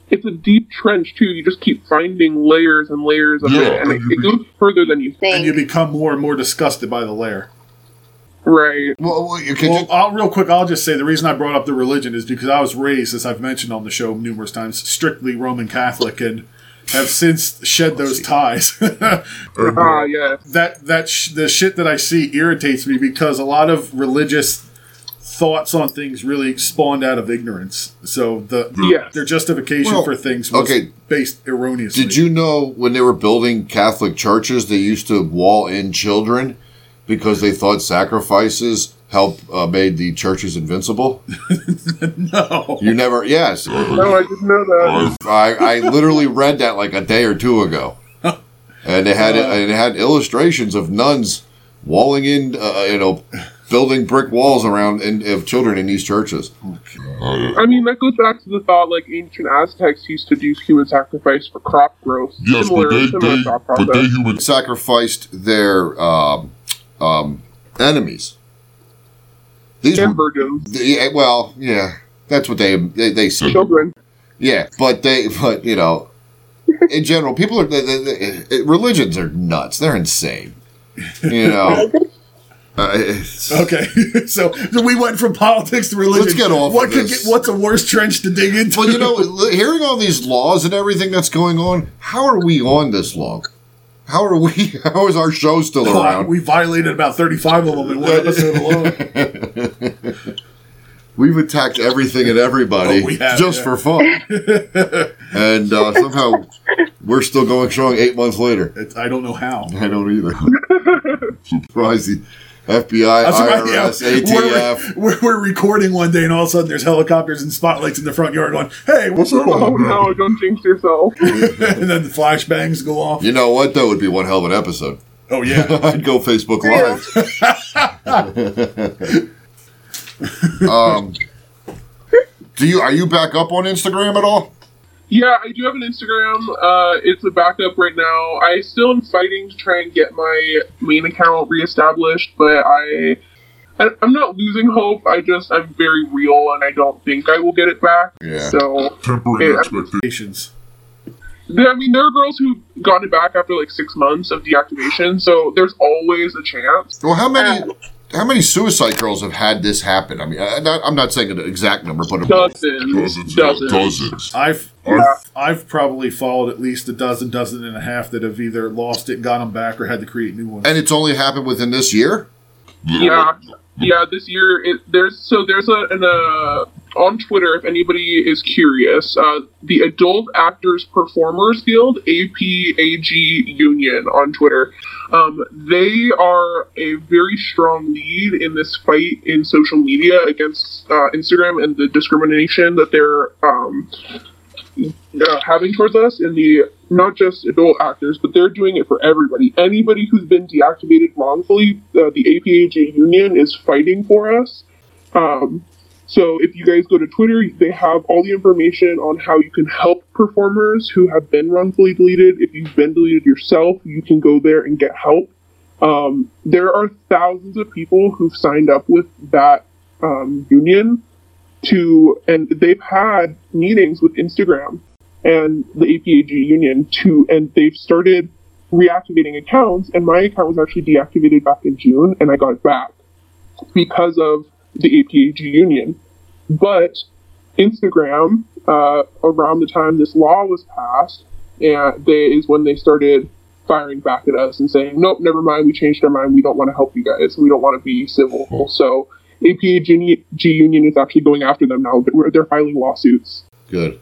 it's a deep trench too. You just keep finding layers and layers of yeah. it, and, and it, it goes further than you think. And you become more and more disgusted by the layer. Right. Well, well, you can well you, I'll, real quick, I'll just say the reason I brought up the religion is because I was raised, as I've mentioned on the show numerous times, strictly Roman Catholic, and have since shed those ties. uh, yeah. That that sh- the shit that I see irritates me because a lot of religious thoughts on things really spawned out of ignorance. So the yes. their justification well, for things was okay. based erroneously. Did you know when they were building Catholic churches, they used to wall in children because they thought sacrifices help uh, made the churches invincible? No. You never, yes. No, I didn't know that. I, I literally read that like a day or two ago. And they had uh, and it had illustrations of nuns walling in, uh, you know, building brick walls around in, of children in these churches. I mean, that goes back to the thought like ancient Aztecs used to do human sacrifice for crop growth. Yes, similar, but, they, similar they, crop but they human sacrificed their um, um, enemies. These and virgins. They, well, yeah, that's what they they, they say. Children. Yeah, but they, but you know, in general, people are they, they, they, religions are nuts. They're insane. You know. Uh, okay, so we went from politics to religion. Let's get off. What of could this. Get, what's a worse trench to dig into? Well, you know, hearing all these laws and everything that's going on, how are we on this long? How are we? How is our show still oh, around? We violated about thirty-five of them in one episode alone. We've attacked everything and everybody oh, we have, just yeah. for fun, and uh, somehow we're still going strong eight months later. It's, I don't know how. I don't either. Surprised the F B I, I R S, yeah, A T F. We're, we're, we're recording one day, and all of a sudden there's helicopters and spotlights in the front yard going, "Hey, what's up?" Oh no, don't jinx yourself. And then the flashbangs go off. You know what? That would be one hell of an episode. Oh yeah, I'd go Facebook Live. Yeah. um, do you? Are you back up on Instagram at all? Yeah, I do have an Instagram. Uh, it's a backup right now. I still am fighting to try and get my main account reestablished, but I, I, I'm not losing hope. I just, I'm very real, and I don't think I will get it back. Yeah. So, Temporary it, expectations. I mean, there are girls who've gotten it back after like six months of deactivation, so there's always a chance. Well, how many... And- How many suicide girls have had this happen? I mean, I'm not, I'm not saying an exact number, but... Dozens. Dozens. Dozens. dozens. I've, yeah. I've I've probably followed at least a dozen, dozen and a half that have either lost it, got them back, or had to create new ones. And it's only happened within this year? Yeah. Yeah, this year, it, there's so there's a... An, uh, on Twitter, if anybody is curious, uh, the Adult Actors Performers Guild, A P A G Union on Twitter, um, they are a very strong lead in this fight in social media against uh, Instagram and the discrimination that they're um, uh, having towards us in the not just adult actors, but they're doing it for everybody. Anybody who's been deactivated wrongfully, uh, the A P A G Union is fighting for us. Um, So if you guys go to Twitter, they have all the information on how you can help performers who have been wrongfully deleted. If you've been deleted yourself, you can go there and get help. Um, there are thousands of people who've signed up with that um, union, to, and they've had meetings with Instagram and the A P A G union, to, and they've started reactivating accounts, and my account was actually deactivated back in June, and I got it back because of the A P A G union. But Instagram, uh, around the time this law was passed, and they is when they started firing back at us and saying, nope, never mind, we changed our mind, we don't want to help you guys, we don't want to be civil. Mm-hmm. So A P A G Union is actually going after them now. They're filing lawsuits. Good.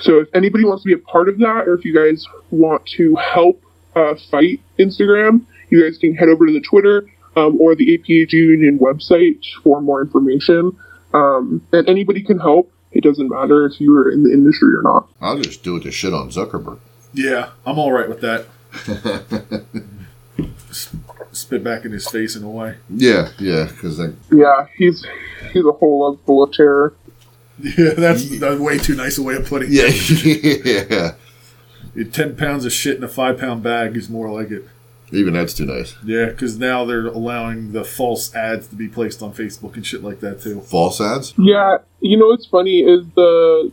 So if anybody wants to be a part of that, or if you guys want to help uh, fight Instagram, you guys can head over to the Twitter um, or the A P A G Union website for more information. Um, and anybody can help. It doesn't matter if you were in the industry or not. I'll just do it to shit on Zuckerberg. Yeah, I'm all right with that. Spit back in his face in a way. Yeah, yeah, because I... yeah, he's he's a whole lot full of terror. Yeah, that's yeah. way too nice a way of putting yeah. it. Yeah, yeah. Ten pounds of shit in a five-pound bag is more like it. Even that's too nice. Yeah, because now they're allowing the false ads to be placed on Facebook and shit like that too. False ads? Yeah, you know what's funny is the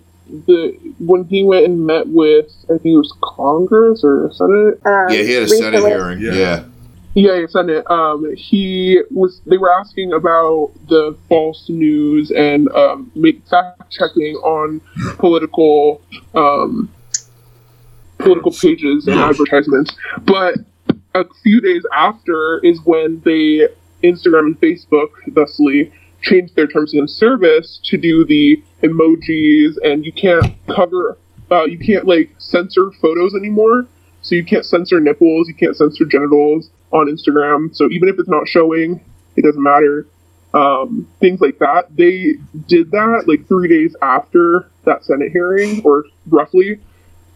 the when he went and met with, I think it was Congress or Senate. Uh, yeah, he had a Senate hearing. Yeah. yeah. Yeah, Senate. Um, he was. They were asking about the false news and um, make fact checking on political um, political pages and advertisements. But a few days after is when they Instagram and Facebook, thusly, changed their terms of service to do the emojis, and you can't cover, uh, you can't like censor photos anymore. So you can't censor nipples, you can't censor genitals on Instagram. So even if it's not showing, it doesn't matter. Um, things like that. They did that like three days after that Senate hearing, or roughly.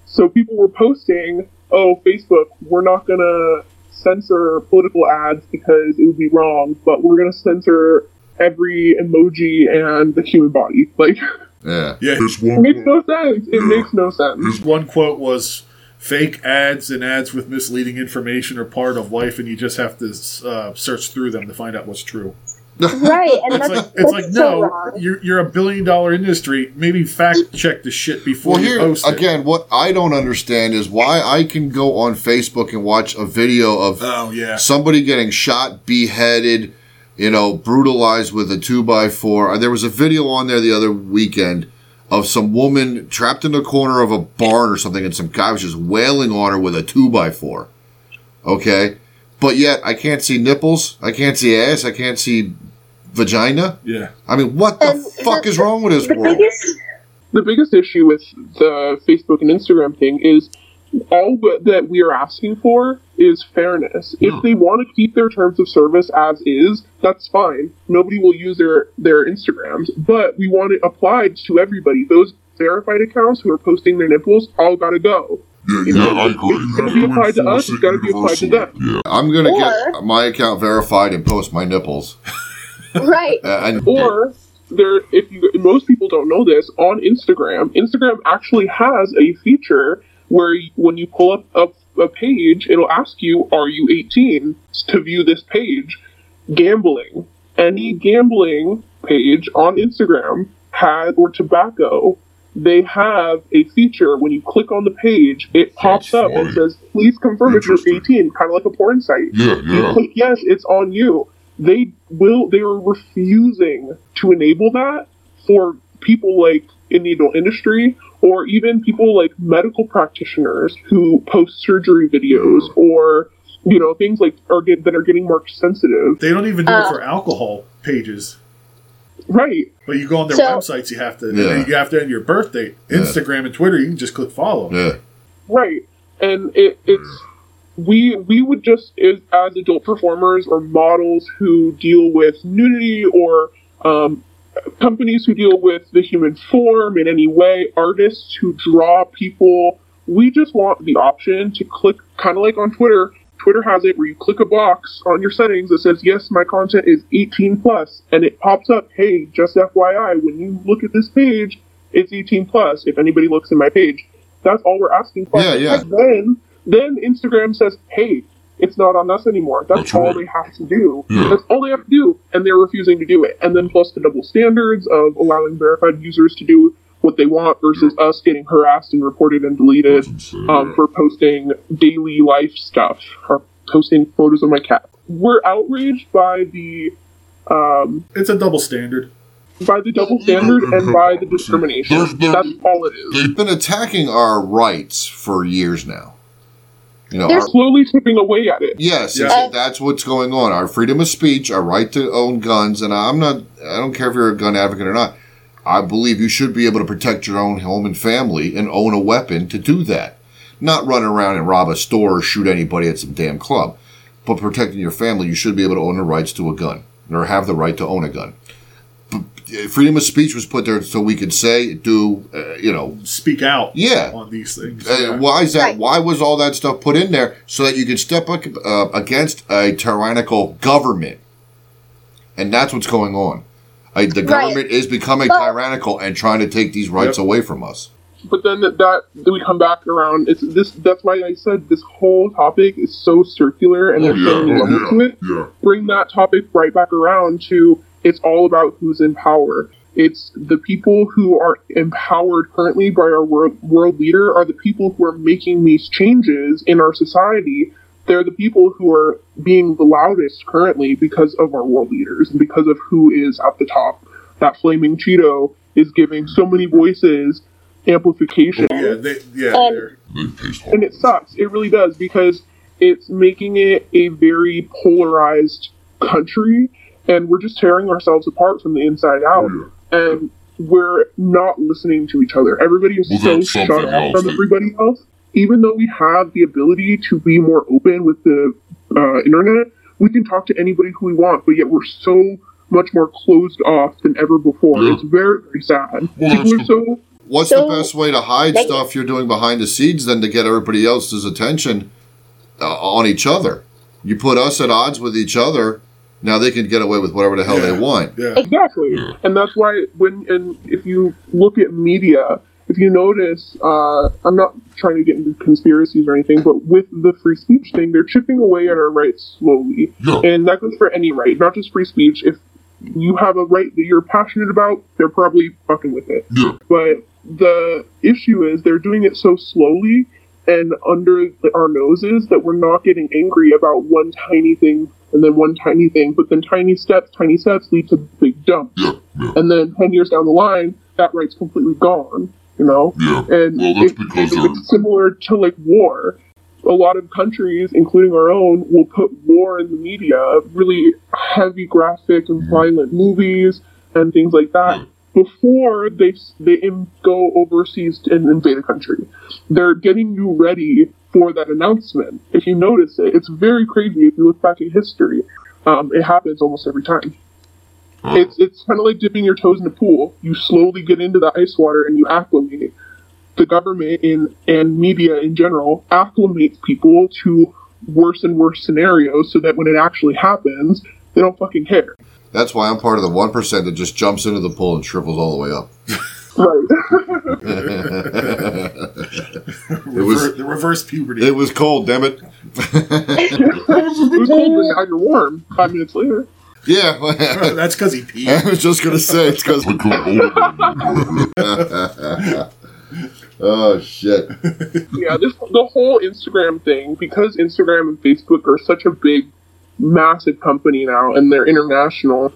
So people were posting, oh, Facebook, we're not going to censor political ads because it would be wrong, but we're going to censor every emoji and the human body. Like, yeah, yeah. It makes no sense. It makes no sense. His one quote was, fake ads and ads with misleading information are part of life, and you just have to uh, search through them to find out what's true. Right, and it's that's, like, it's that's like so no, wrong. You're you're a billion dollar industry. Maybe fact check the shit before well, you here, post it. Again, what I don't understand is why I can go on Facebook and watch a video of oh, yeah. somebody getting shot, beheaded, you know, brutalized with a two by four. There was a video on there the other weekend of some woman trapped in the corner of a barn or something, and some guy was just wailing on her with a two by four. Okay? But yet, I can't see nipples, I can't see ass, I can't see vagina. Yeah. I mean, what the um, fuck the, is wrong with this the world? Biggest, the biggest issue with the Facebook and Instagram thing is all that we are asking for is fairness. Yeah. If they want to keep their terms of service as is, that's fine. Nobody will use their, their Instagrams. But we want it applied to everybody. Those verified accounts who are posting their nipples all got to go. Yeah, you yeah, know, I agree. It's got to be applied to us. It's got to be applied to them. Yeah. I'm going to get my account verified and post my nipples. Right. uh, and, or... There, if you, most people don't know this, on Instagram, Instagram actually has a feature where you, when you pull up a, a page, it'll ask you, are you eighteen to view this page? Gambling. Any gambling page on Instagram has, or tobacco, they have a feature when you click on the page, it pops That's up funny. and says, please confirm if you're eighteen, kind of like a porn site. Yeah, yeah. You click yes, it's on you. They will. They are refusing to enable that for people like in the adult industry, or even people like medical practitioners who post surgery videos, or you know things like are get, that are getting more sensitive. They don't even do uh, it for alcohol pages, right? But you go on their so, websites, you have to. Yeah. You have to end your birth date. Yeah. Instagram and Twitter, you can just click follow. Yeah. Right, and it, it's. We we would just, as, as adult performers or models who deal with nudity or um, companies who deal with the human form in any way, artists who draw people, we just want the option to click, kind of like on Twitter. Twitter has it where you click a box on your settings that says, yes, my content is eighteen plus, and it pops up, hey, just F Y I, when you look at this page, it's eighteen plus, if anybody looks at my page. That's all we're asking for. Yeah, yeah. And then... Then Instagram says, hey, it's not on us anymore. That's, That's all right. they have to do. Yeah. That's all they have to do. And they're refusing to do it. And then plus the double standards of allowing verified users to do what they want versus yeah. us getting harassed and reported and deleted um, for posting daily life stuff or posting photos of my cat. We're outraged by the... Um, it's a double standard. by the double standard and by the discrimination. There's, there's, That's all it is. They've been attacking our rights for years now. You know, They're our, slowly chipping away at it. Yes, yeah. uh, that's what's going on. Our freedom of speech, our right to own guns, and I'm not. I don't care if you're a gun advocate or not. I believe you should be able to protect your own home and family and own a weapon to do that. Not run around and rob a store or shoot anybody at some damn club. But protecting your family, you should be able to own the rights to a gun or have the right to own a gun. Freedom of speech was put there so we could say, do, uh, you know. Speak out yeah. on these things. Uh, why is that? Right. Why was all that stuff put in there? So that you could step up uh, against a tyrannical government. And that's what's going on. Uh, the government right. is becoming but, tyrannical and trying to take these rights yep. away from us. But then that, that we come back around. It's this. That's why I said this whole topic is so circular and oh, there's so many levels to it. Yeah. Bring that topic right back around to... It's all about who's in power. It's the people who are empowered currently by our world, world leader are the people who are making these changes in our society. They're the people who are being the loudest currently because of our world leaders and because of who is at the top. That flaming Cheeto is giving so many voices amplification. Oh, yeah, they, yeah, um, and it sucks. It really does, because it's making it a very polarized country. And we're just tearing ourselves apart from the inside out. Yeah. And we're not listening to each other. Everybody's so shut off from everybody else. Even though we have the ability to be more open with the uh, internet, we can talk to anybody who we want. But yet we're so much more closed off than ever before. Yeah. It's very, very sad. Well, we're so, what's so the best way to hide like, stuff you're doing behind the scenes than to get everybody else's attention uh, on each other? You put us at odds with each other. Now they can get away with whatever the hell yeah. they want. Yeah. Exactly. Yeah. And that's why when, and if you look at media, if you notice, uh, I'm not trying to get into conspiracies or anything, but with the free speech thing, they're chipping away at our rights slowly. Yeah. And that goes for any right, not just free speech. If you have a right that you're passionate about, they're probably fucking with it. Yeah. But the issue is they're doing it so slowly and under our noses that we're not getting angry about one tiny thing and then one tiny thing, but then tiny steps, tiny steps lead to big dumps. Yeah, yeah. And then ten years down the line, that right's completely gone, you know? Yeah. And well, that's it, because it, it's similar to, like, war. A lot of countries, including our own, will put war in the media, really heavy graphic and violent movies and things like that, yeah. before they they go overseas and invade a country. They're getting you ready for that announcement. If you notice it, it's very crazy if you look back at history. Um, it happens almost every time. Oh. It's it's kind of like dipping your toes in a pool. You slowly get into the ice water and you acclimate. The government in, and media in general acclimates people to worse and worse scenarios so that when it actually happens, they don't fucking care. That's why I'm part of the one percent that just jumps into the pool and shrivels all the way up. Right. it was Rever- the reverse puberty. It was cold, damn it. It was cold, but now you're warm. Five minutes later. Yeah, well, that's because he peed. I was just gonna say it's because we're cold. Oh shit. Yeah, this the whole Instagram thing, because Instagram and Facebook are such a big, massive company now, and they're international.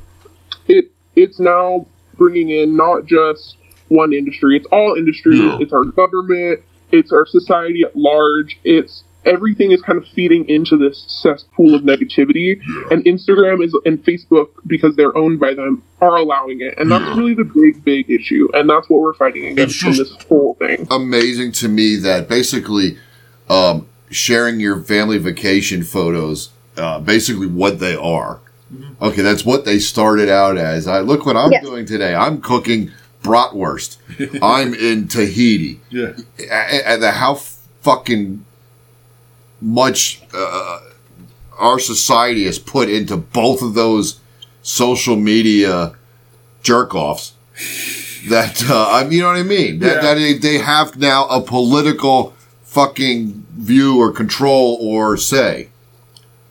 It it's now bringing in not just one industry, it's all industries, yeah. it's our government, it's our society at large, it's everything is kind of feeding into this cesspool of negativity, yeah. and Instagram is and Facebook, because they're owned by them, are allowing it, and yeah. that's really the big, big issue, and that's what we're fighting against in this whole thing. Amazing to me that basically um, sharing your family vacation photos, uh, basically what they are. Mm-hmm. Okay, that's what they started out as. I look what I'm yes. doing today. I'm cooking bratwurst. I'm in Tahiti. Yeah. And how fucking much uh, our society has put into both of those social media jerk-offs that, uh, I mean, you know what I mean? That, yeah. that they have now a political fucking view or control or say.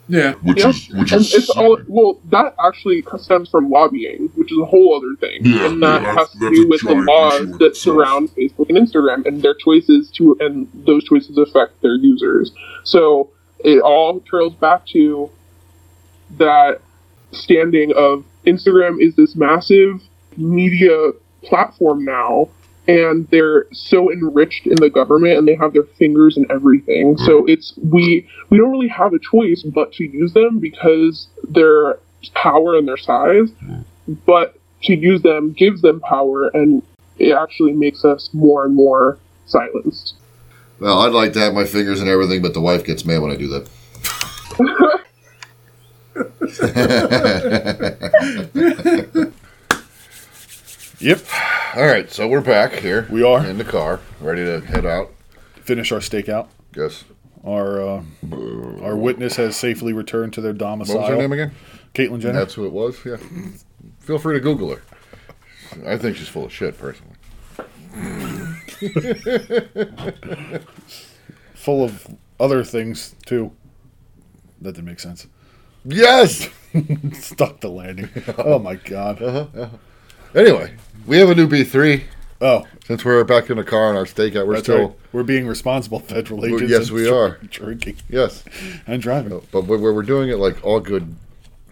Yeah. Which yeah. is, which and is it's all, well, that actually stems from lobbying, which is a whole other thing. Yeah, and that yeah, has to do with the laws that surround Facebook and Instagram and their choices to, and those choices affect their users. So it all trails back to that standing of Instagram is this massive media platform now, and they're so enriched in the government, and they have their fingers in everything. Mm. So it's we we don't really have a choice but to use them because their power and their size. Mm. But to use them gives them power, and it actually makes us more and more silenced. Well, I'd like to have my fingers in everything, but the wife gets mad when I do that. Yep. All right, so we're back here. We are. In the car, ready to head out. Finish our stakeout. Yes. Our uh, our witness has safely returned to their domicile. What was her name again? Caitlyn Jenner. That's who it was, yeah. Feel free to Google her. I think she's full of shit, personally. Full of other things, too. That didn't make sense. Yes! Stuck the landing. Oh, my God. Uh-huh, uh-huh. Anyway, we have a new B three. Oh. Since we're back in the car on our stakeout, we're That's still... Right. We're being responsible federal agents. Yes, we dr- are. Drinking. Yes. And driving. No, but we're, we're doing it like all good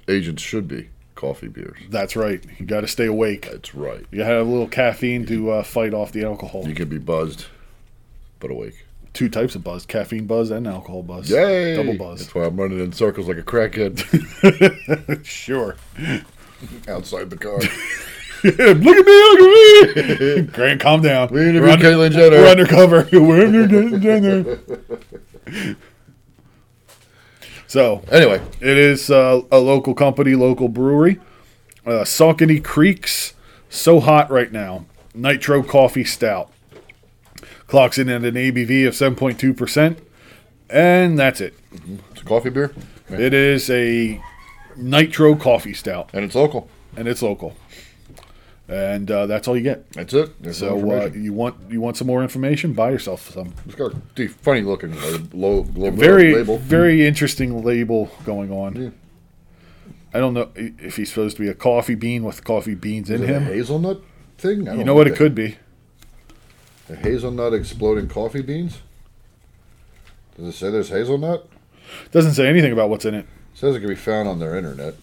agents should be. Coffee, beers. That's right. You got to stay awake. That's right. You have a little caffeine to uh, fight off the alcohol. You can be buzzed, but awake. Two types of buzz. Caffeine buzz and alcohol buzz. Yay! Double buzz. That's why I'm running in circles like a crackhead. Sure. Outside the car. Look at me, look at me! Grant, calm down. We interviewed under- Caitlyn Jenner. We're undercover. We're Caitlyn Jenner. So, anyway, it is uh, a local company, local brewery. Uh, Saucony Creek's So Hot Right Now. Nitro Coffee Stout. Clocks in at an A B V of seven point two percent. And that's it. It's a coffee beer? Yeah. It is a Nitro Coffee Stout. And it's local. And it's local. And uh, that's all you get. That's it. That's so uh, you want you want some more information? Buy yourself some. It's got a funny looking uh, low, low very, label. Very interesting label going on. Yeah. I don't know if he's supposed to be a coffee bean with coffee beans Is in it him. A hazelnut thing? I don't you know what it could be. A hazelnut exploding coffee beans? Does it say there's hazelnut? It doesn't say anything about what's in it. It says it can be found on their internet.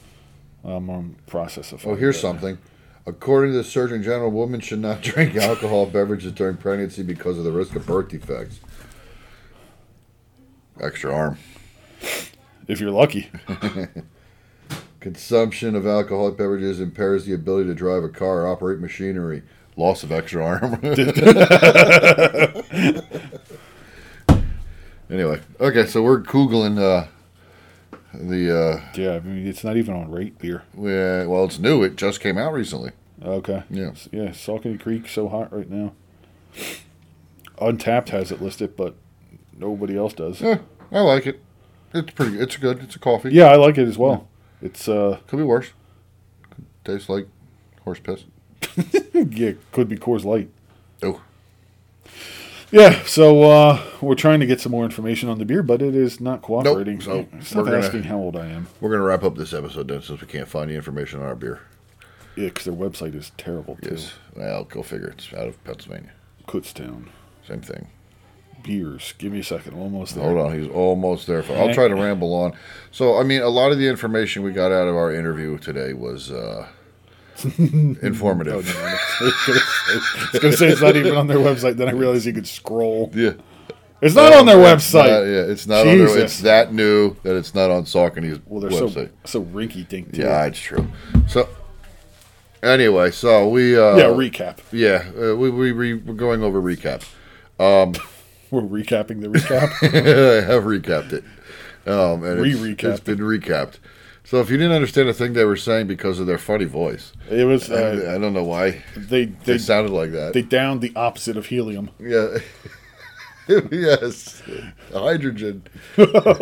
I'm on the process of. Oh, here's something. Now. According to the Surgeon General, women should not drink alcohol beverages during pregnancy because of the risk of birth defects. Extra arm. If you're lucky. Consumption of alcoholic beverages impairs the ability to drive a car or operate machinery. Loss of extra arm. Anyway. Okay, so we're Googling uh, the... Uh, yeah, I mean, it's not even on rate beer. Yeah, well, it's new. It just came out recently. Okay. Yeah. Yeah, Saucony Creek, So Hot Right Now. Untappd has it listed, but nobody else does. Yeah, I like it. It's pretty. It's good. It's a coffee. Yeah, I like it as well. Yeah. It's uh, could be worse. Tastes like horse piss. Yeah, could be Coors Light. Oh. Yeah, so uh, we're trying to get some more information on the beer, but it is not cooperating. Nope, so it's not asking gonna, how old I am. We're going to wrap up this episode then since we can't find the information on our beer. Yeah, because their website is terrible, too. Yes. Well, go figure. It's out of Pennsylvania. Kutztown. Same thing. Beers. Give me a second. Almost there. Hold on. He's almost there. For, I'll try to ramble on. So, I mean, a lot of the information we got out of our interview today was... Uh, informative. I was going to say it's not even on their website. Then I realized you could scroll. Yeah, it's not um, on their website. Not, yeah, it's not. Jesus. On their. It's that new that it's not on Saucony's well, they're website. So, so rinky dink. Yeah, it's true. So anyway, so we uh, yeah recap. Yeah, uh, we we re, we're going over recap. Um, we're recapping the recap. I have recapped it. Um, and Re-recapped. It's, it's been recapped. So if you didn't understand a thing they were saying because of their funny voice, it was uh, I, I don't know why they, they they sounded like that. They downed the opposite of helium. Yeah, yes, hydrogen. um,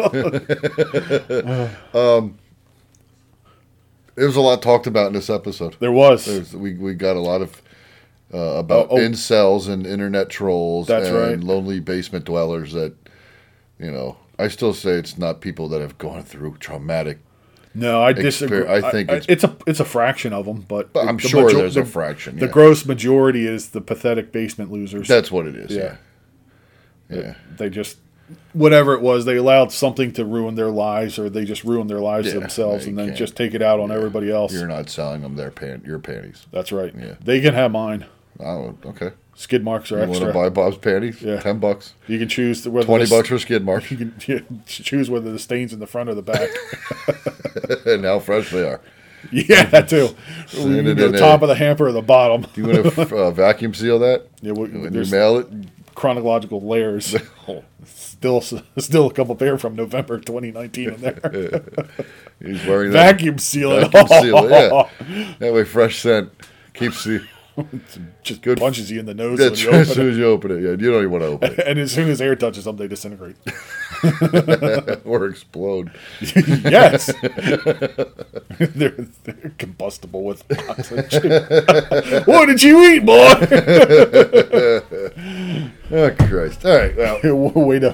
it was a lot talked about in this episode. There was. There's, we we got a lot of uh, about oh, oh. incels and internet trolls. That's and right. Lonely basement dwellers. That you know, I still say it's not people that have gone through traumatic. No, I disagree. Exper- I think I, it's, it's a it's a fraction of them, but, but I'm the sure major- there's the, a fraction. Yeah. The gross majority is the pathetic basement losers. That's what it is. Yeah, yeah. It, yeah. They just whatever it was, they allowed something to ruin their lives, or they just ruined their lives yeah, themselves and then can't. just take it out on yeah. everybody else. You're not selling them their pant- your panties. That's right. Yeah. They can have mine. Oh, okay. Skid marks are you extra. You want to buy Bob's panties? Yeah. Ten bucks. You can choose whether twenty bucks for skid marks. You can yeah, choose whether the stain's in the front or the back. And how fresh they are. Yeah, that too. You can go the top there. of the hamper or the bottom. Do you want to uh, vacuum seal that? Yeah, well, when you mail it? Chronological layers. Still still a couple pair from November twenty nineteen in there. He's wearing that. Vacuum seal it. Vacuum seal it, yeah. That way fresh scent keeps the... Just good punches you in the nose yeah, when you open as soon as you open it. Yeah, you don't even want to open it. And as soon as air touches them, they disintegrate. Or explode. Yes. they're, they're combustible with oxygen. What did you eat, boy? Oh, Christ. All right. Well, we'll way to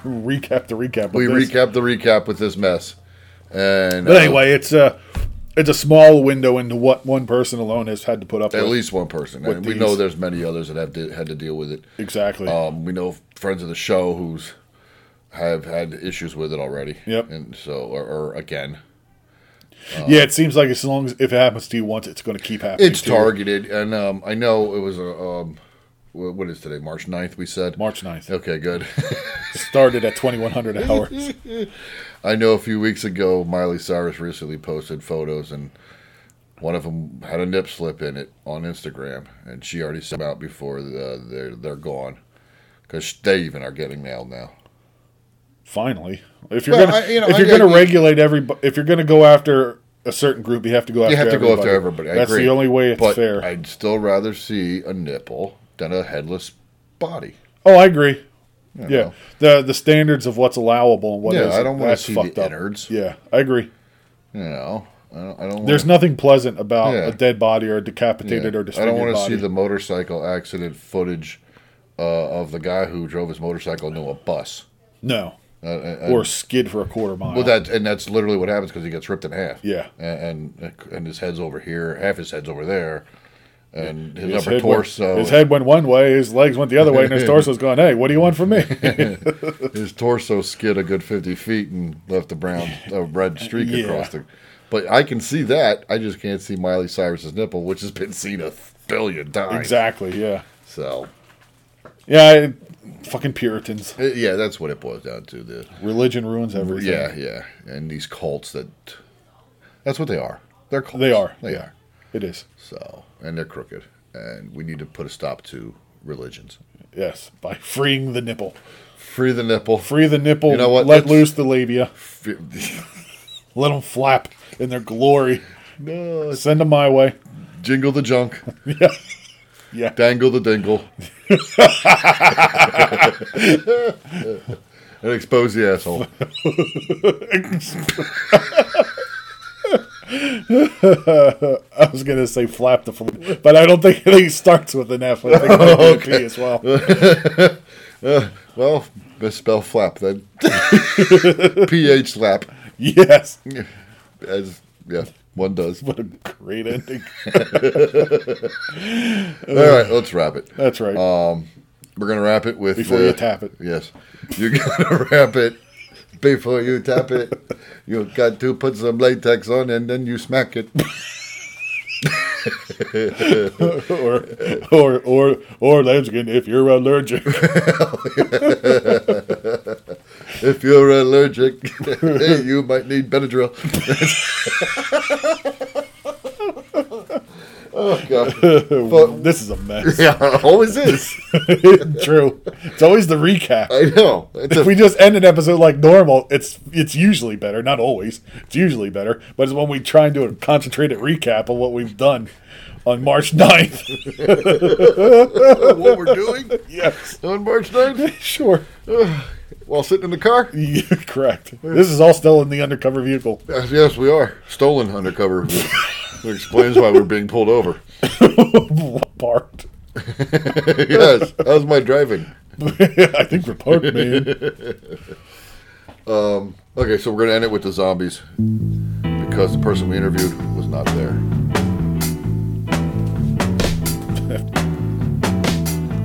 recap the recap. We this. recap the recap with this mess. And But anyway, uh, it's... Uh, It's a small window into what one person alone has had to put up with. At least one person. I mean, we know there's many others that have de- had to deal with it. Exactly. Um, we know friends of the show who's have had issues with it already. Yep. And so, or, or again. Um, yeah, it seems like as long as if it happens to you once, it's going to keep happening. It's targeted, you. and um, I know it was a. Um, What is today? March ninth, we said? March ninth. Okay, good. Started at twenty-one hundred hours. I know a few weeks ago, Miley Cyrus recently posted photos, and one of them had a nip slip in it on Instagram, and she already sent them out before the, they're, they're gone, because they even are getting mailed now. Finally. If you're well, going you know, to regulate every... If you're going to go after... a certain group, you have to go after everybody. You have to everybody. go after everybody. I That's agree. the only way it's but fair. I'd still rather see a nipple than a headless body. Oh, I agree. You yeah. Know. The the standards of what's allowable and what yeah, isn't. Yeah, I don't want to see the up. innards. Yeah, I agree. You know, I don't, I don't There's wanna, nothing pleasant about yeah. a dead body or a decapitated yeah. or disfigured body. I don't want to see the motorcycle accident footage uh, of the guy who drove his motorcycle into a bus. No. Uh, and, or skid for a quarter mile. Well, that and that's literally what happens because he gets ripped in half. Yeah, and and, and his head's over here, half his head's over there, and his, his upper torso. Went, his head went one way, his legs went the other way, and his torso's going, "Hey, what do you want from me?" His torso skid a good fifty feet and left a brown, a red streak yeah. across the. But I can see that. I just can't see Miley Cyrus's nipple, which has been seen a billion times. Exactly. Yeah. So. Yeah. It, Fucking Puritans. Yeah, that's what it boils down to. The religion ruins everything. Yeah, yeah. And these cults that... That's what they are. They're cults. They are. They yeah. are. It is. So, and they're crooked. And we need to put a stop to religions. Yes, by freeing the nipple. Free the nipple. Free the nipple. You know what? Let Let's... loose the labia. Let them flap in their glory. No, send them my way. Jingle the junk. Yeah. Yeah. Dangle the dingle. And expose the asshole. I was going to say flap the fl- but I don't think it starts with an F. I think it might be a P as well. uh, well, misspell flap then. P H slap. Yes. As, yeah. One does. What a great ending. All right, let's wrap it. That's right. Um, we're going to wrap it with... Before uh, you tap it. Yes. You're going to wrap it before you tap it. You got to put some latex on and then you smack it. or, or, or, or lambskin if you're allergic. If you're allergic, you might need Benadryl. Oh, God. But, this is a mess. Yeah, it always is. True. It's always the recap. I know. It's if a... we just end an episode like normal, it's it's usually better. Not always. It's usually better. But it's when we try and do a concentrated recap of what we've done on March ninth. What we're doing? Yes. On March ninth? Sure. While sitting in the car? Yeah, correct. This is all still in the undercover vehicle. Yes, yes we are. Stolen undercover vehicle. It explains why we're being pulled over. What part? Yes. How's my driving? I think we're parked, man. Um, okay, so we're going to end it with the zombies because the person we interviewed was not there.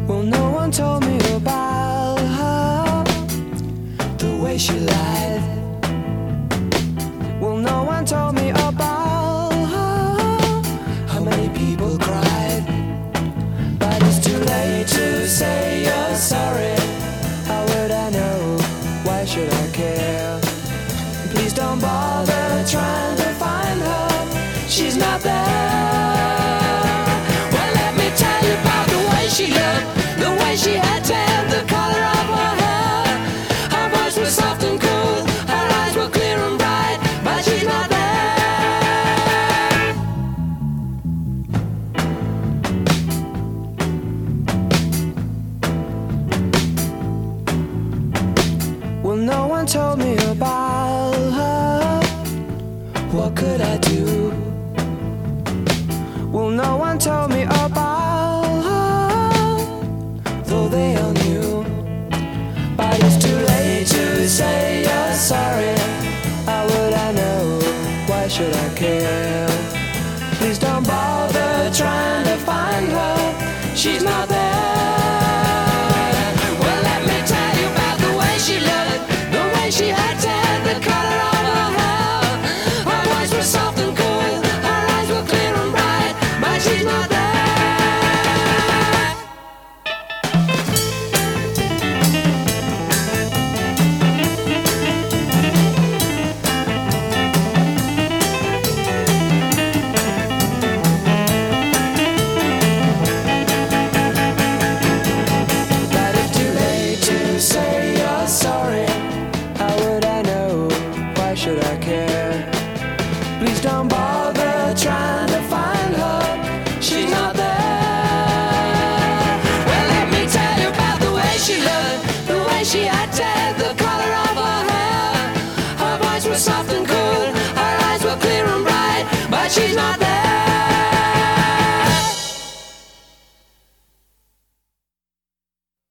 Well, no one told me about her. she lied. Well, no one told me about her, how many people cried. But it's too late to say you're sorry. How would I know? Why should I care? Please don't bother trying to find her. She's not there. Well, let me tell you about the way she looked, the way she had hair, the color of her hair. Her voice was soft and cool, her eyes were clear and bright, but she's not there. Well, no one told me about her. What could I do? Well, no one told me about her, though they all knew. But it's too late to say you're sorry. How would I know? Why should I care? Please don't bother trying to find her. She's not there. Well, let me tell you about the way she looked, the way she had hair, the color of her hair. Her voice was soft and cool, her eyes were clear and bright, but she's not there. Something